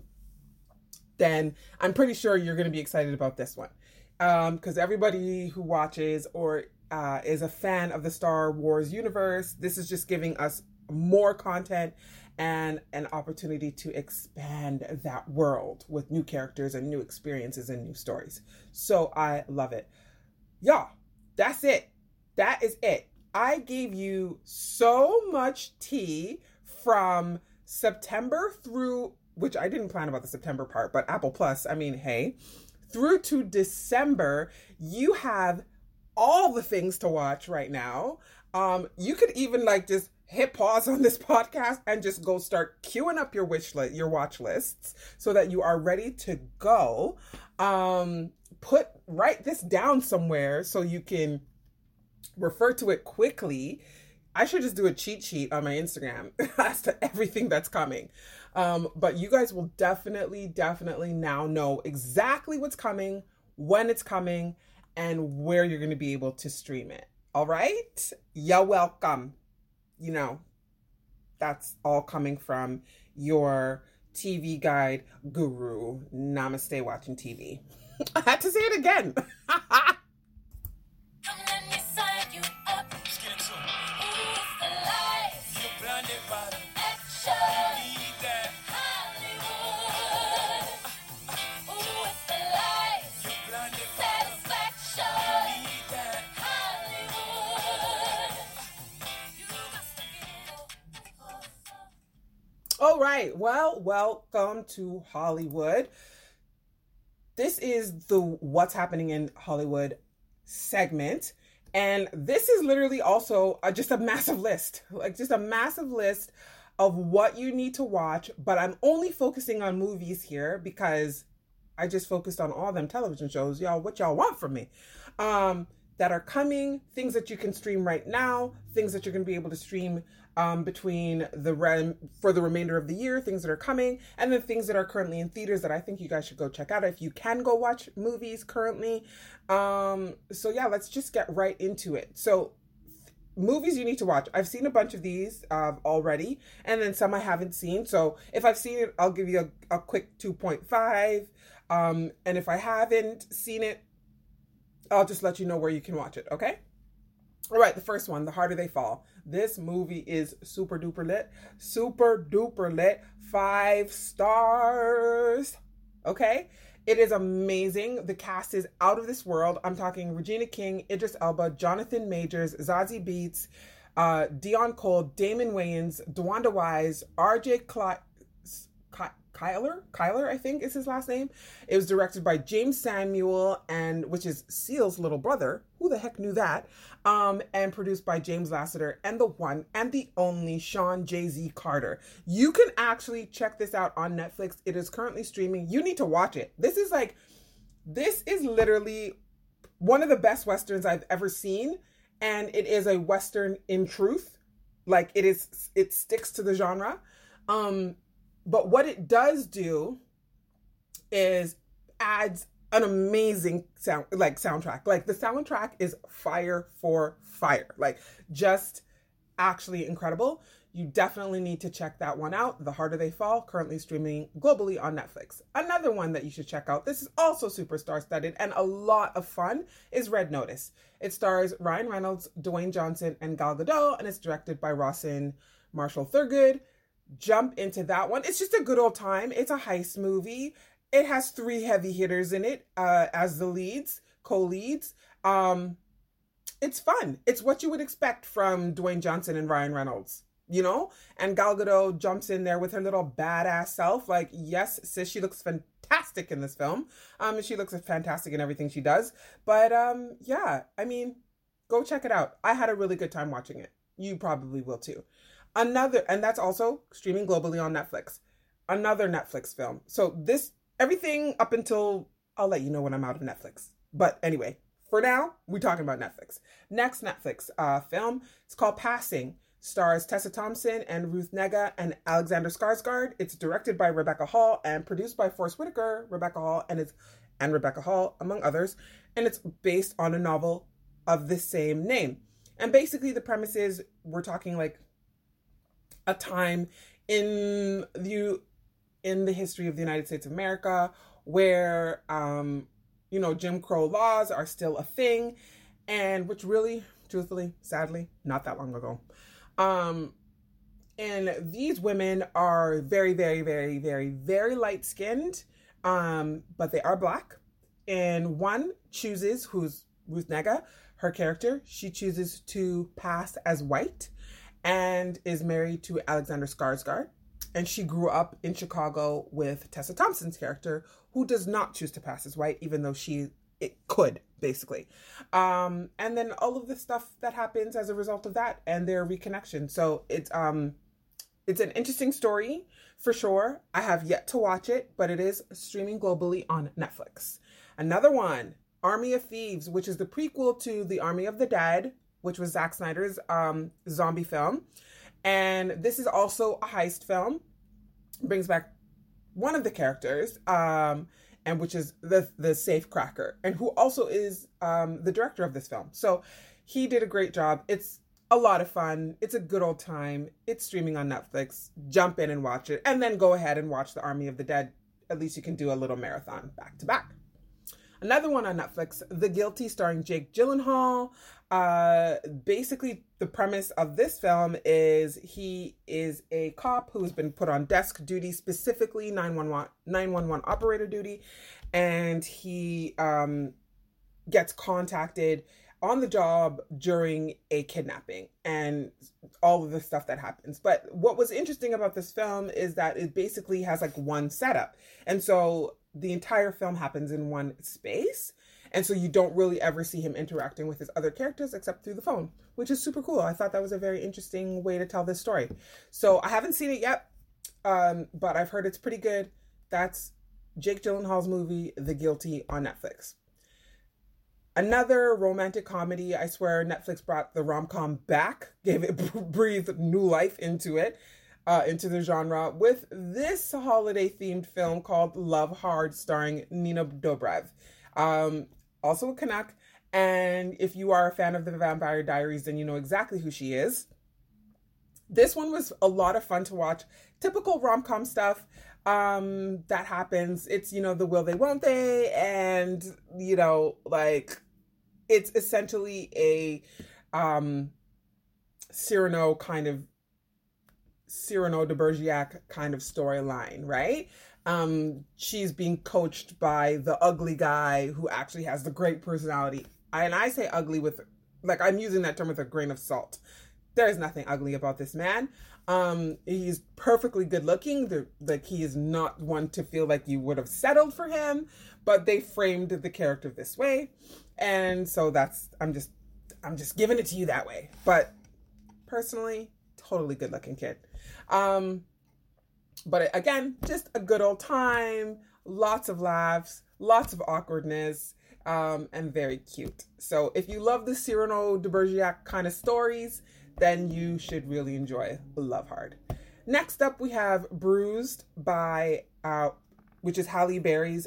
then I'm pretty sure you're going to be excited about this one. Because everybody who watches or is a fan of the Star Wars universe, this is just giving us more content and an opportunity to expand that world with new characters and new experiences and new stories. So I love it. Y'all, that's it. That is it. I gave you so much tea from September through, which I didn't plan about the September part, but Apple Plus, I mean, hey, through to December. You have all the things to watch right now. You could even like just hit pause on this podcast and just go start queuing up your your watch lists so that you are ready to go. Write this down somewhere so you can refer to it quickly. I should just do a cheat sheet on my Instagram as to everything that's coming. But you guys will definitely now know exactly what's coming, when it's coming, and where you're going to be able to stream it. All right? You're welcome. You know, that's all coming from your TV guide guru. Namaste watching TV. I had to say it again. All right. Well, welcome to Hollywood. This is the What's Happening in Hollywood segment. And this is literally also just a massive list, of what you need to watch. But I'm only focusing on movies here because I just focused on all them television shows. Y'all, what y'all want from me? That are coming, things that you can stream right now, things that you're going to be able to stream between for the remainder of the year, things that are coming, and then things that are currently in theaters that I think you guys should go check out if you can go watch movies currently. So yeah, let's just get right into it. So movies you need to watch. I've seen a bunch of these already, and then some I haven't seen. So if I've seen it, I'll give you a quick 2.5. And if I haven't seen it, I'll just let you know where you can watch it, okay? All right, the first one, The Harder They Fall. This movie is super duper lit. Super duper lit. 5 stars. Okay? It is amazing. The cast is out of this world. I'm talking Regina King, Idris Elba, Jonathan Majors, Zazie Beetz, Dionne Cole, Damon Wayans, DeWanda Wise, RJ Kyler, I think is his last name. It was directed by James Samuel, and which is Seal's little brother. Who the heck knew that? And produced by James Lasseter and the one and the only Sean Jay-Z Carter. You can actually check this out on Netflix. It is currently streaming. You need to watch it. This is literally one of the best Westerns I've ever seen. And it is a Western in truth. Like it sticks to the genre. But what it does do is adds an amazing soundtrack. Like the soundtrack is fire for fire. Like just actually incredible. You definitely need to check that one out. The Harder They Fall, currently streaming globally on Netflix. Another one that you should check out, this is also super star-studded and a lot of fun, is Red Notice. It stars Ryan Reynolds, Dwayne Johnson, and Gal Gadot, and it's directed by Rawson Marshall Thurgood. Jump into that one. It's just a good old time. It's a heist movie. It has 3 heavy hitters in it as the co-leads. It's fun. It's what you would expect from Dwayne Johnson and Ryan Reynolds, you know? And Gal Gadot jumps in there with her little badass self. Like, yes, sis, she looks fantastic in this film. She looks fantastic in everything she does. But yeah, I mean, go check it out. I had a really good time watching it. You probably will too. And that's also streaming globally on Netflix. Another Netflix film. So everything up until, I'll let you know when I'm out of Netflix. But anyway, for now, we're talking about Netflix. Next Netflix film, it's called Passing. Stars Tessa Thompson and Ruth Negga and Alexander Skarsgård. It's directed by Rebecca Hall and produced by Forest Whitaker, Rebecca Hall, and Rebecca Hall, among others. And it's based on a novel of the same name. And basically the premise is, we're talking like a time in the history of the United States of America where, you know, Jim Crow laws are still a thing, and which really, truthfully, sadly, not that long ago. And these women are very, very, very, very, very light skinned, but they are Black. And one chooses, who's Ruth Negga, her character, she chooses to pass as white, and is married to Alexander Skarsgård. And she grew up in Chicago with Tessa Thompson's character, who does not choose to pass as white, even though it could, basically. And then all of the stuff that happens as a result of that and their reconnection. So it's an interesting story, for sure. I have yet to watch it, but it is streaming globally on Netflix. Another one, Army of Thieves, which is the prequel to The Army of the Dead, which was Zack Snyder's zombie film. And this is also a heist film. Brings back one of the characters, and which is the safecracker, and who also is the director of this film. So he did a great job. It's a lot of fun. It's a good old time. It's streaming on Netflix. Jump in and watch it. And then go ahead and watch The Army of the Dead. At least you can do a little marathon back to back. Another one on Netflix, The Guilty, starring Jake Gyllenhaal. Basically, the premise of this film is he is a cop who has been put on desk duty, specifically 911 operator duty. And he gets contacted on the job during a kidnapping and all of the stuff that happens. But what was interesting about this film is that it basically has like one setup. And so the entire film happens in one space. And so you don't really ever see him interacting with his other characters except through the phone, which is super cool. I thought that was a very interesting way to tell this story. So I haven't seen it yet, but I've heard it's pretty good. That's Jake Gyllenhaal's movie, The Guilty, on Netflix. Another romantic comedy. I swear Netflix brought the rom-com back, breathed new life into it. Into the genre with this holiday-themed film called Love Hard, starring Nina Dobrev. Also a Canuck, And if you are a fan of the Vampire Diaries, then you know exactly who she is. This one was a lot of fun to watch. Typical rom-com stuff that happens. It's, you know, the will they, won't they? And, you know, like, it's essentially a Cyrano de Bergerac kind of storyline, right? She's being coached by the ugly guy who actually has the great personality. I say ugly with, like, I'm using that term with a grain of salt. There is nothing ugly about this man. He's perfectly good looking. Like, he is not one to feel like you would have settled for him, but they framed the character this way. And so that's, I'm just giving it to you that way. But personally, totally good looking kid. But again, just a good old time, lots of laughs, lots of awkwardness, and very cute. So if you love the Cyrano de Bergerac kind of stories, then you should really enjoy Love Hard. Next up, we have Bruised by, which is Halle Berry's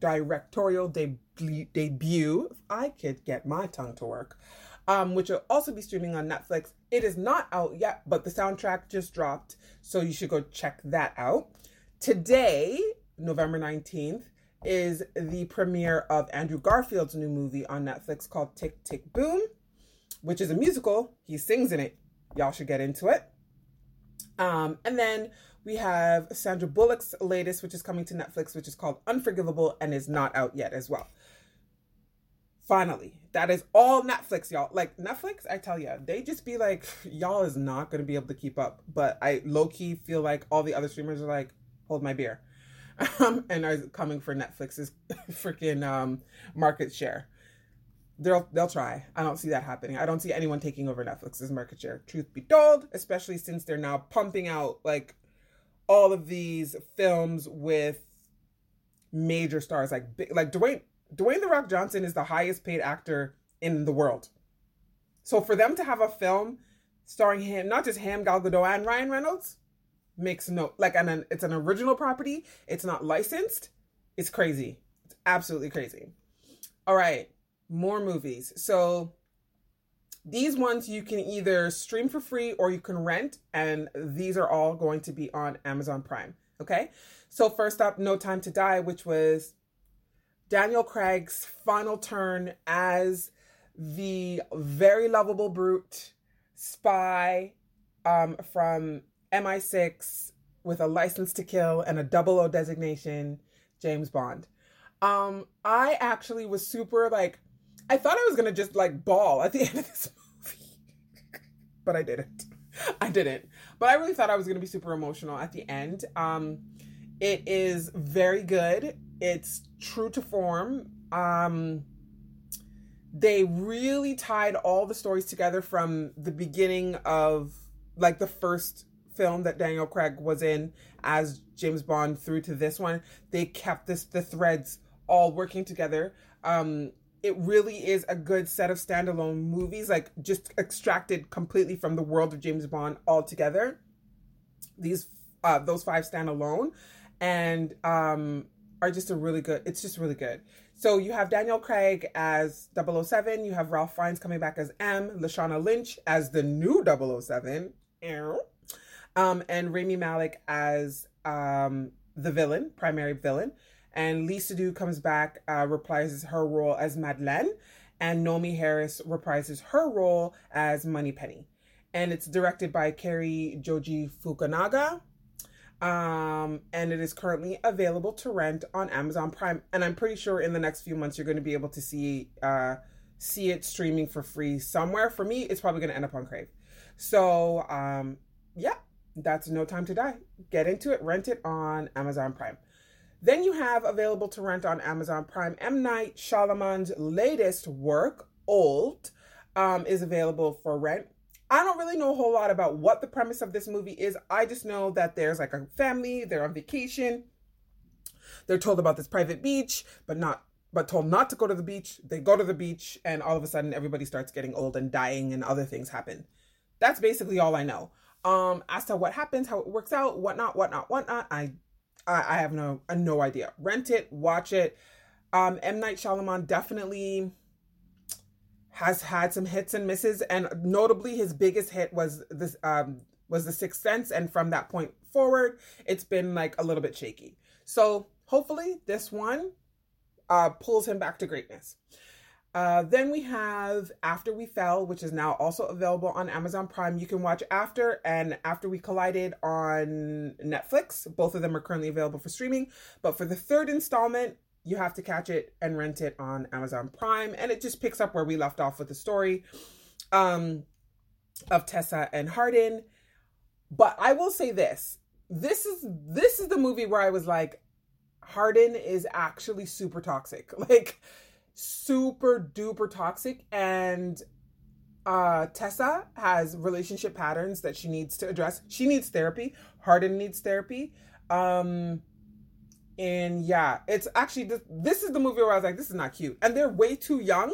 directorial debut. If I could get my tongue to work. Which will also be streaming on Netflix. It is not out yet, but the soundtrack just dropped, so you should go check that out. Today, November 19th, is the premiere of Andrew Garfield's new movie on Netflix called Tick, Tick, Boom, which is a musical. He sings in it. Y'all should get into it. And then we have Sandra Bullock's latest, which is coming to Netflix, which is called Unforgivable and is not out yet as well. Finally, that is all Netflix, y'all. Like, Netflix, I tell ya, they just be like, y'all is not going to be able to keep up. But I low-key feel like all the other streamers are like, hold my beer. And are coming for Netflix's freaking market share. They'll try. I don't see that happening. I don't see anyone taking over Netflix's market share, truth be told, especially since they're now pumping out, like, all of these films with major stars. Like Dwayne The Rock Johnson is the highest paid actor in the world. So for them to have a film starring him, not just him, Gal Gadot, and Ryan Reynolds, makes no... Like, and it's an original property. It's not licensed. It's crazy. It's absolutely crazy. All right. More movies. So these ones you can either stream for free or you can rent. And these are all going to be on Amazon Prime. Okay? So first up, No Time to Die, which was Daniel Craig's final turn as the very lovable brute spy from MI6 with a license to kill and a 00 designation, James Bond. I actually was super, like, I thought I was going to just, like, bawl at the end of this movie, but I didn't. But I really thought I was going to be super emotional at the end. It is very good. It's true to form. They really tied all the stories together from the beginning of, like, the first film that Daniel Craig was in as James Bond through to this one. They kept the threads all working together. It really is a good set of standalone movies, like, just extracted completely from the world of James Bond altogether. These those five stand alone, and are just a really good, it's just really good. So you have Daniel Craig as 007, you have Ralph Fiennes coming back as M, Lashana Lynch as the new 007, and Rami Malek as the villain, primary villain, and Lee Sedou comes back, reprises her role as Madeleine, and Naomi Harris reprises her role as Moneypenny. And it's directed by Kerry Joji Fukunaga. And it is currently available to rent on Amazon Prime. And I'm pretty sure in the next few months, you're going to be able to see it streaming for free somewhere. For me, it's probably going to end up on Crave. So, yeah, that's No Time to Die. Get into it. Rent it on Amazon Prime. Then you have available to rent on Amazon Prime, M. Night Shyamalan's latest work, Old, is available for rent. I don't really know a whole lot about what the premise of this movie is. I just know that there's, like, a family, they're on vacation. They're told about this private beach, but told not to go to the beach. They go to the beach, and all of a sudden everybody starts getting old and dying and other things happen. That's basically all I know. As to what happens, how it works out, whatnot, I have no idea. Rent it, watch it. M. Night Shyamalan definitely has had some hits and misses, and notably his biggest hit was The Sixth Sense, and from that point forward, it's been like a little bit shaky. So hopefully this one pulls him back to greatness. Then we have After We Fell, which is now also available on Amazon Prime. You can watch After and After We Collided on Netflix. Both of them are currently available for streaming, but for the third installment, you have to catch it and rent it on Amazon Prime. And it just picks up where we left off with the story of Tessa and Hardin. But I will say this. This is the movie where I was like, Hardin is actually super toxic. Like, super duper toxic. And Tessa has relationship patterns that she needs to address. She needs therapy. Hardin needs therapy. And yeah, it's actually, this is the movie where I was like, this is not cute. And they're way too young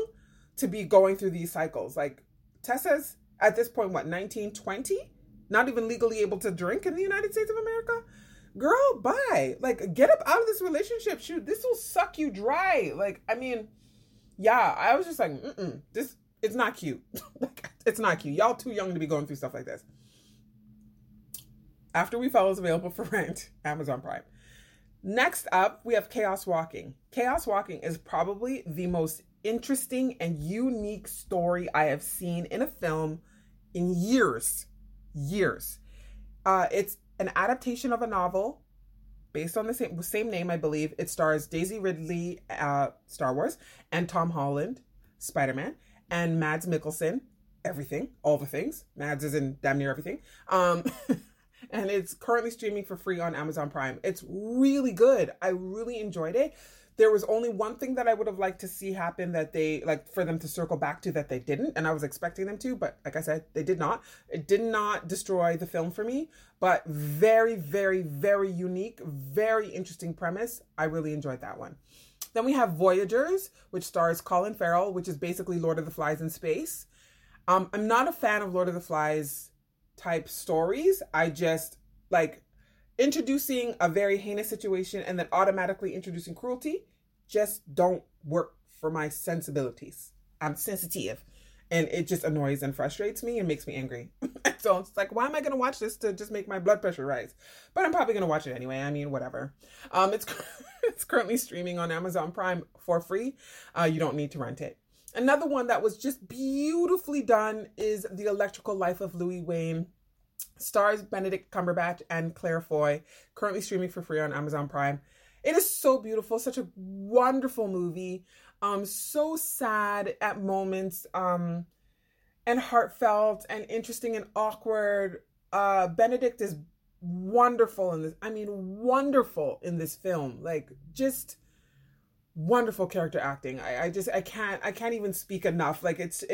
to be going through these cycles. Like, Tessa's at this point, what, 19, 20? Not even legally able to drink in the United States of America? Girl, bye. Like, get up out of this relationship. Shoot, this will suck you dry. Like, I mean, yeah, I was just like, it's not cute. Like, it's not cute. Y'all too young to be going through stuff like this. After We Fell is available for rent, Amazon Prime. Next up, we have Chaos Walking. Chaos Walking is probably the most interesting and unique story I have seen in a film in years. It's an adaptation of a novel based on the same name, I believe. It stars Daisy Ridley, Star Wars, and Tom Holland, Spider-Man, and Mads Mikkelsen, everything, all the things. Mads is in damn near everything. And it's currently streaming for free on Amazon Prime. It's really good. I really enjoyed it. There was only one thing that I would have liked to see happen that they, like, for them to circle back to, that they didn't. And I was expecting them to, but like I said, they did not. It did not destroy the film for me, but very, very, very unique, very interesting premise. I really enjoyed that one. Then we have Voyagers, which stars Colin Farrell, which is basically Lord of the Flies in space. I'm not a fan of Lord of the Flies type stories. I just like introducing a very heinous situation and then automatically introducing cruelty just don't work for my sensibilities. I'm sensitive and it just annoys and frustrates me and makes me angry. So it's like, why am I going to watch this to just make my blood pressure rise? But I'm probably going to watch it anyway. I mean, whatever. It's currently streaming on Amazon Prime for free. You don't need to rent it. Another one that was just beautifully done is The Electrical Life of Louis Wayne. Stars Benedict Cumberbatch and Claire Foy. Currently streaming for free on Amazon Prime. It is so beautiful. Such a wonderful movie. So sad at moments. And heartfelt and interesting and awkward. Benedict is wonderful in this. I mean, wonderful in this film. Like, just wonderful character acting. I can't even speak enough. Like, his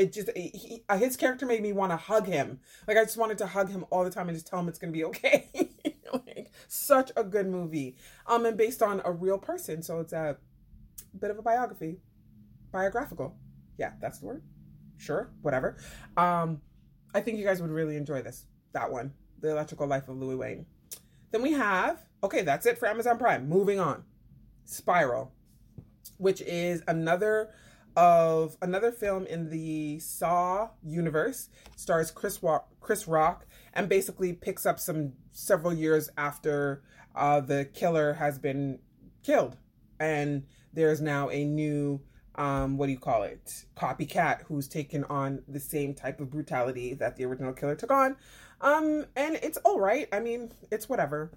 character made me want to hug him. Like, I just wanted to hug him all the time and just tell him it's gonna be okay. Like, such a good movie. And based on a real person, so it's a bit of a biographical. Yeah, that's the word. Sure, whatever. I think you guys would really enjoy that one, The Electrical Life of Louis Wayne. Then we have, okay, that's it for Amazon Prime. Moving on, Spiral, which is another film in the Saw universe. It stars Chris Rock, and basically picks up several years after the killer has been killed, and there's now a new copycat who's taken on the same type of brutality that the original killer took on, and it's all right. I mean, it's whatever.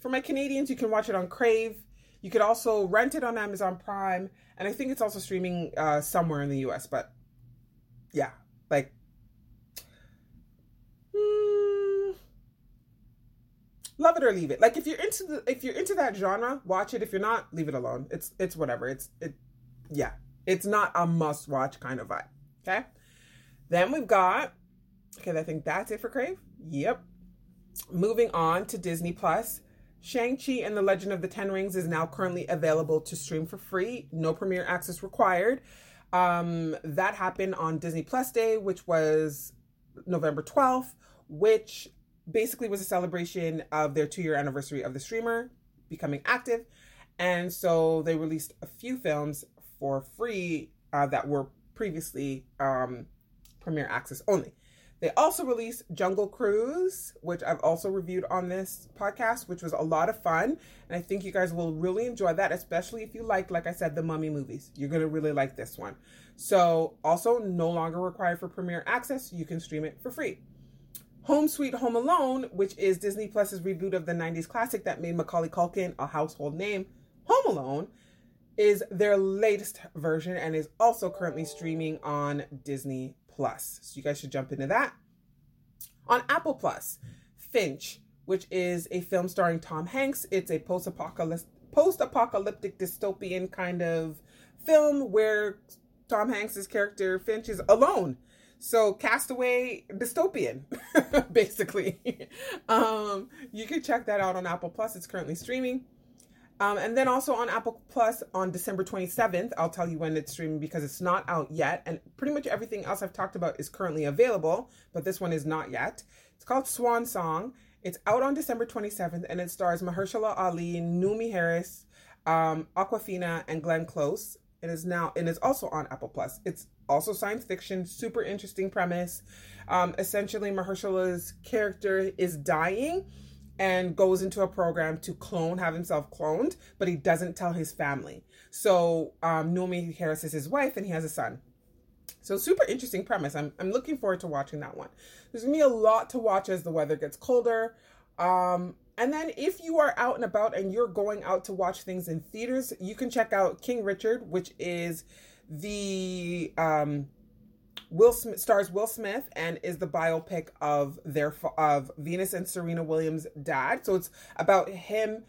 For my Canadians, you can watch it on Crave. You could also rent it on Amazon Prime, and I think it's also streaming somewhere in the U.S., but yeah, like, love it or leave it. Like, if you're into that genre, watch it. If you're not, leave it alone. It's whatever. It's not a must-watch kind of vibe, okay? Then we've got, okay, I think that's it for Crave. Yep. Moving on to Disney Plus. Shang-Chi and the Legend of the Ten Rings is now currently available to stream for free. No premiere access required. That happened on Disney Plus Day, which was November 12th, which basically was a celebration of their 2-year anniversary of the streamer becoming active. And so they released a few films for free that were previously premiere access only. They also released Jungle Cruise, which I've also reviewed on this podcast, which was a lot of fun. And I think you guys will really enjoy that, especially if you like I said, the Mummy movies. You're going to really like this one. So also no longer required for premiere access. You can stream it for free. Home Sweet Home Alone, which is Disney Plus's reboot of the 90s classic that made Macaulay Culkin a household name, Home Alone, is their latest version and is also currently streaming on Disney Plus. So you guys should jump into that. On Apple Plus, Finch, which is a film starring Tom Hanks. It's a post-apocalyptic dystopian kind of film where Tom Hanks' character Finch is alone. So castaway dystopian, basically. You can check that out on Apple Plus. It's currently streaming. And then also on Apple Plus on December 27th, I'll tell you when it's streaming because it's not out yet. And pretty much everything else I've talked about is currently available, but this one is not yet. It's called Swan Song. It's out on December 27th and it stars Mahershala Ali, Noomi Harris, Awkwafina, and Glenn Close. It is now, and it's also on Apple Plus. It's also science fiction, super interesting premise. Essentially, Mahershala's character is dying and goes into a program to have himself cloned, but he doesn't tell his family. So Noomi Harris is his wife and he has a son. So super interesting premise. I'm looking forward to watching that one. There's gonna be a lot to watch as the weather gets colder. And then if you are out and about and you're going out to watch things in theaters, you can check out King Richard, which is the stars Will Smith and is the biopic of Venus and Serena Williams' dad. So it's about him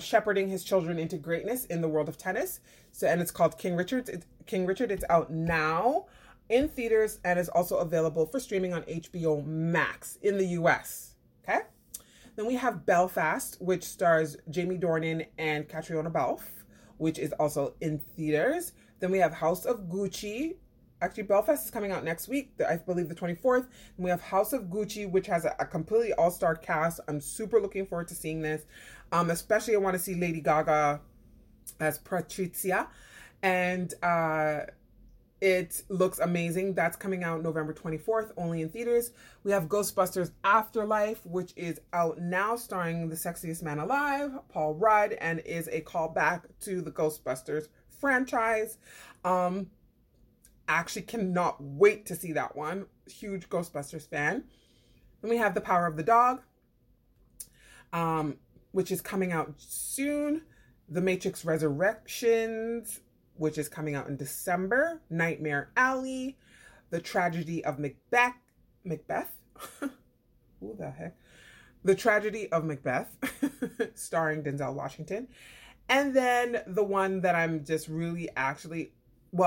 shepherding his children into greatness in the world of tennis. So, and it's called King Richard. It's out now in theaters and is also available for streaming on HBO Max in the US. Okay. Then we have Belfast, which stars Jamie Dornan and Catriona Balfe, which is also in theaters. Then we have House of Gucci. Actually, Belfast is coming out next week, I believe the 24th. And we have House of Gucci, which has a completely all-star cast. I'm super looking forward to seeing this. Especially I want to see Lady Gaga as Patricia. And it looks amazing. That's coming out November 24th, only in theaters. We have Ghostbusters Afterlife, which is out now, starring the sexiest man alive, Paul Rudd, and is a callback to the Ghostbusters franchise. Actually cannot wait to see that one. Huge Ghostbusters fan. Then we have The Power of the Dog, which is coming out soon. The Matrix Resurrections, which is coming out in December. Nightmare Alley, The Tragedy of Macbeth. Who the heck? The Tragedy of Macbeth, starring Denzel Washington. And then the one that I'm just really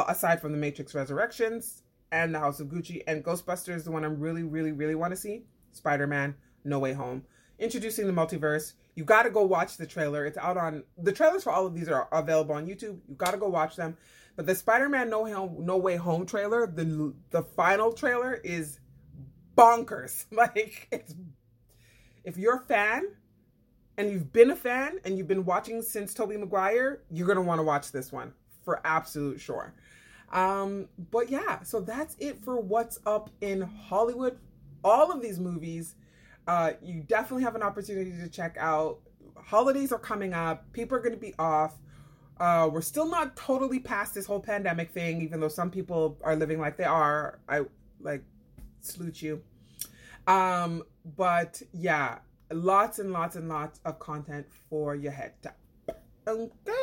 aside from The Matrix Resurrections and The House of Gucci and Ghostbusters, the one I really, really, really want to see, Spider-Man No Way Home. Introducing the Multiverse. You got to go watch the trailer. It's out on... The trailers for all of these are available on YouTube. You got to go watch them. But the Spider-Man No Way Home trailer, the final trailer is bonkers. Like, it's... If you're a fan... and you've been a fan, and you've been watching since Tobey Maguire, you're going to want to watch this one for absolute sure. But yeah, so that's it for What's Up in Hollywood. All of these movies, you definitely have an opportunity to check out. Holidays are coming up. People are going to be off. We're still not totally past this whole pandemic thing, even though some people are living like they are. I salute you. But yeah. Lots and lots and lots of content for your head tap. Okay.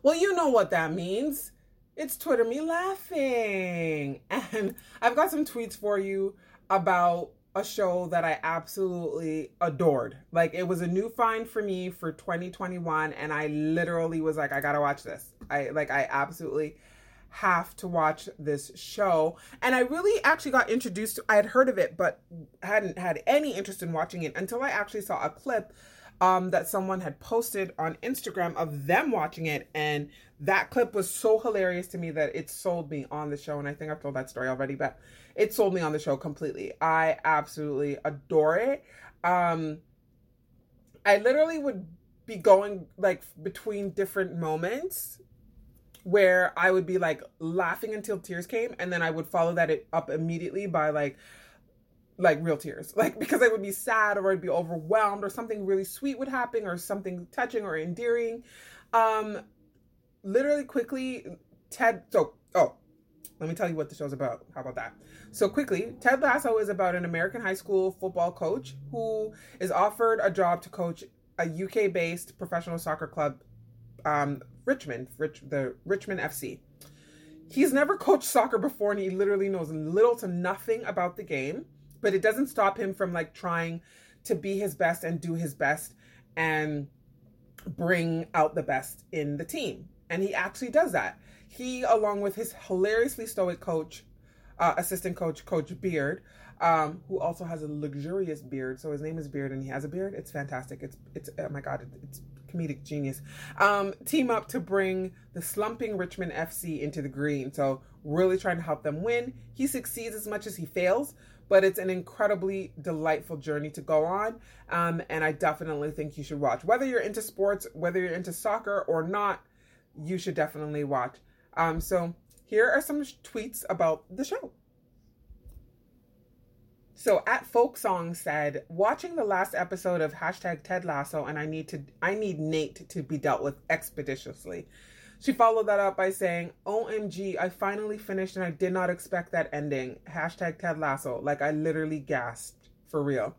Well, you know what that means. It's Twitter Me Laughing. And I've got some tweets for you about a show that I absolutely adored. Like, it was a new find for me for 2021, and I literally was like, I gotta watch this. I absolutely have to watch this show. And I really actually got introduced to, I had heard of it, but hadn't had any interest in watching it until I actually saw a clip that someone had posted on Instagram of them watching it. And that clip was so hilarious to me that it sold me on the show. And I think I've told that story already, but it sold me on the show completely. I absolutely adore it. I literally would be going like between different moments where I would be like laughing until tears came. And then I would follow that up immediately by like real tears, like because I would be sad or I'd be overwhelmed or something really sweet would happen or something touching or endearing. Literally quickly, let me tell you what the show's about. How about that? So quickly, Ted Lasso is about an American high school football coach who is offered a job to coach a UK-based professional soccer club, the Richmond FC. He's never coached soccer before and he literally knows little to nothing about the game, but it doesn't stop him from like trying to be his best and do his best and bring out the best in the team. And he actually does that. He, along with his hilariously stoic coach, assistant coach, Coach Beard, who also has a luxurious beard. So his name is Beard and he has a beard. It's fantastic. It's oh my God, it's comedic genius. Team up to bring the slumping Richmond FC into the green. So really trying to help them win. He succeeds as much as he fails, but it's an incredibly delightful journey to go on. And I definitely think you should watch. Whether you're into sports, whether you're into soccer or not, you should definitely watch. So here are some tweets about the show. So @Folksong said, watching the last episode of #TedLasso and I need Nate to be dealt with expeditiously. She followed that up by saying, OMG, I finally finished and I did not expect that ending. #TedLasso. Like, I literally gasped for real.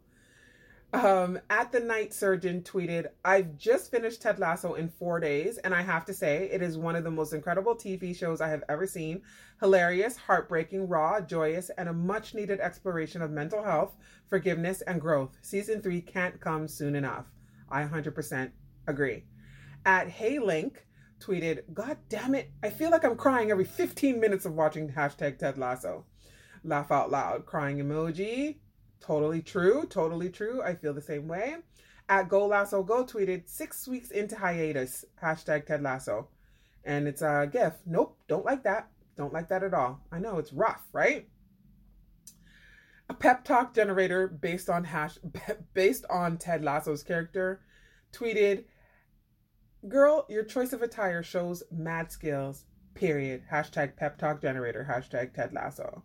@TheNightSurgeon tweeted, I've just finished Ted Lasso in 4 days. And I have to say, it is one of the most incredible TV shows I have ever seen. Hilarious, heartbreaking, raw, joyous, and a much needed exploration of mental health, forgiveness, and growth. Season 3 can't come soon enough. I 100% agree. @HeyLink tweeted, God damn it, I feel like I'm crying every 15 minutes of watching #TedLasso. Laugh out loud, crying emoji. Totally true. Totally true. I feel the same way. @GoLassoGo tweeted, 6 weeks into hiatus. #TedLasso. And it's a gif. Nope. Don't like that. Don't like that at all. I know it's rough, right? A pep talk generator based on Ted Lasso's character tweeted, girl, your choice of attire shows mad skills, period. #PepTalkGenerator. #TedLasso.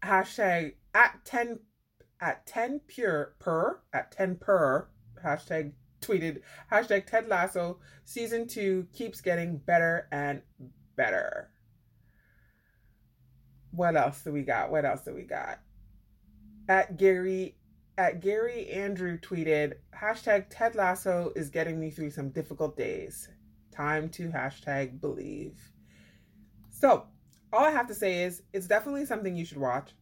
@10pur tweeted, #TedLasso season 2 keeps getting better and better. What else do we got? @Gary Andrew tweeted, #TedLasso is getting me through some difficult days. Time to #believe. So all I have to say is it's definitely something you should watch.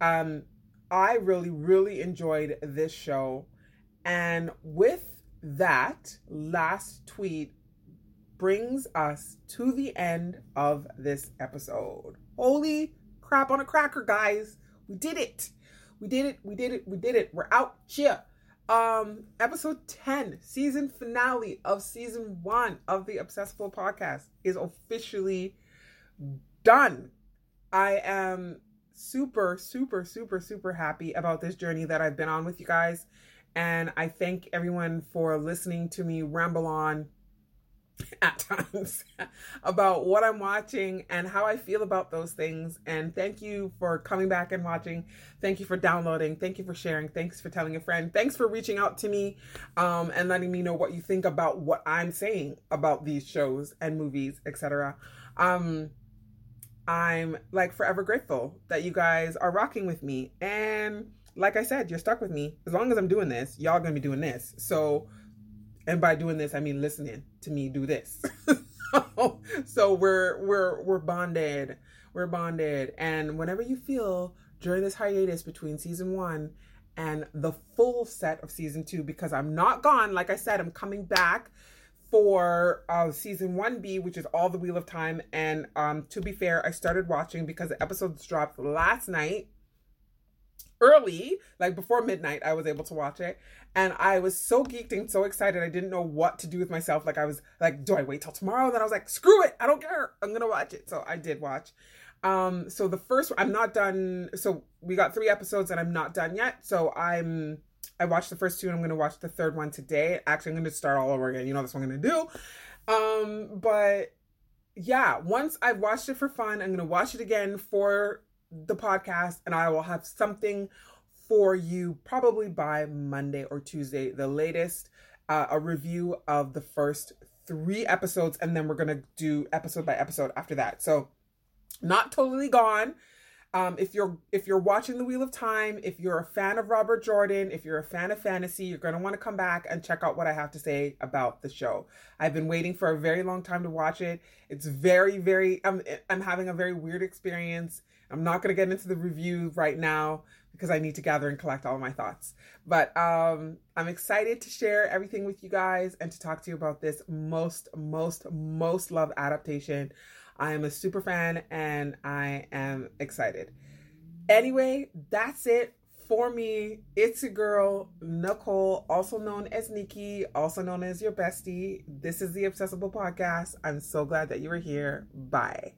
I really, really enjoyed this show. And with that last tweet brings us to the end of this episode. Holy crap on a cracker, guys. We did it. We're out here. Episode 10, season finale of season 1 of the Obsessible Podcast is officially done. I am super, super, super, super happy about this journey that I've been on with you guys. And I thank everyone for listening to me ramble on at times about what I'm watching and how I feel about those things. And thank you for coming back and watching. Thank you for downloading. Thank you for sharing. Thanks for telling a friend. Thanks for reaching out to me and letting me know what you think about what I'm saying about these shows and movies, etc. I'm like forever grateful that you guys are rocking with me. And like I said, you're stuck with me. As long as I'm doing this, y'all gonna be doing this. So, and by doing this, I mean listening to me do this. So we're bonded. We're bonded. And whenever you feel during this hiatus between season 1 and the full set of season 2, because I'm not gone, like I said, I'm coming back for season 1B, which is all the Wheel of Time. And to be fair, I started watching because the episodes dropped last night. early, like before midnight, I was able to watch it. And I was so geeked and so excited. I didn't know what to do with myself. Like I was like, do I wait till tomorrow? And then I was like, screw it. I don't care. I'm going to watch it. So I did watch. So the first, I'm not done. So we got 3 episodes and I'm not done yet. So I watched the first 2 and I'm going to watch the third one today. Actually, I'm going to start all over again. You know, that's what I'm going to do. But yeah, once I've watched it for fun, I'm going to watch it again for the podcast, and I will have something for you probably by Monday or Tuesday, the latest, a review of the first 3 episodes, and then we're going to do episode by episode after that. So not totally gone. If you're watching The Wheel of Time, if you're a fan of Robert Jordan, if you're a fan of fantasy, you're going to want to come back and check out what I have to say about the show. I've been waiting for a very long time to watch it. It's very, very, I'm having a very weird experience. I'm not going to get into the review right now because I need to gather and collect all my thoughts. But I'm excited to share everything with you guys and to talk to you about this most loved adaptation. I am a super fan and I am excited. Anyway, that's it for me. It's your girl, Nicole, also known as Nikki, also known as your bestie. This is the Obsessible Podcast. I'm so glad that you were here. Bye.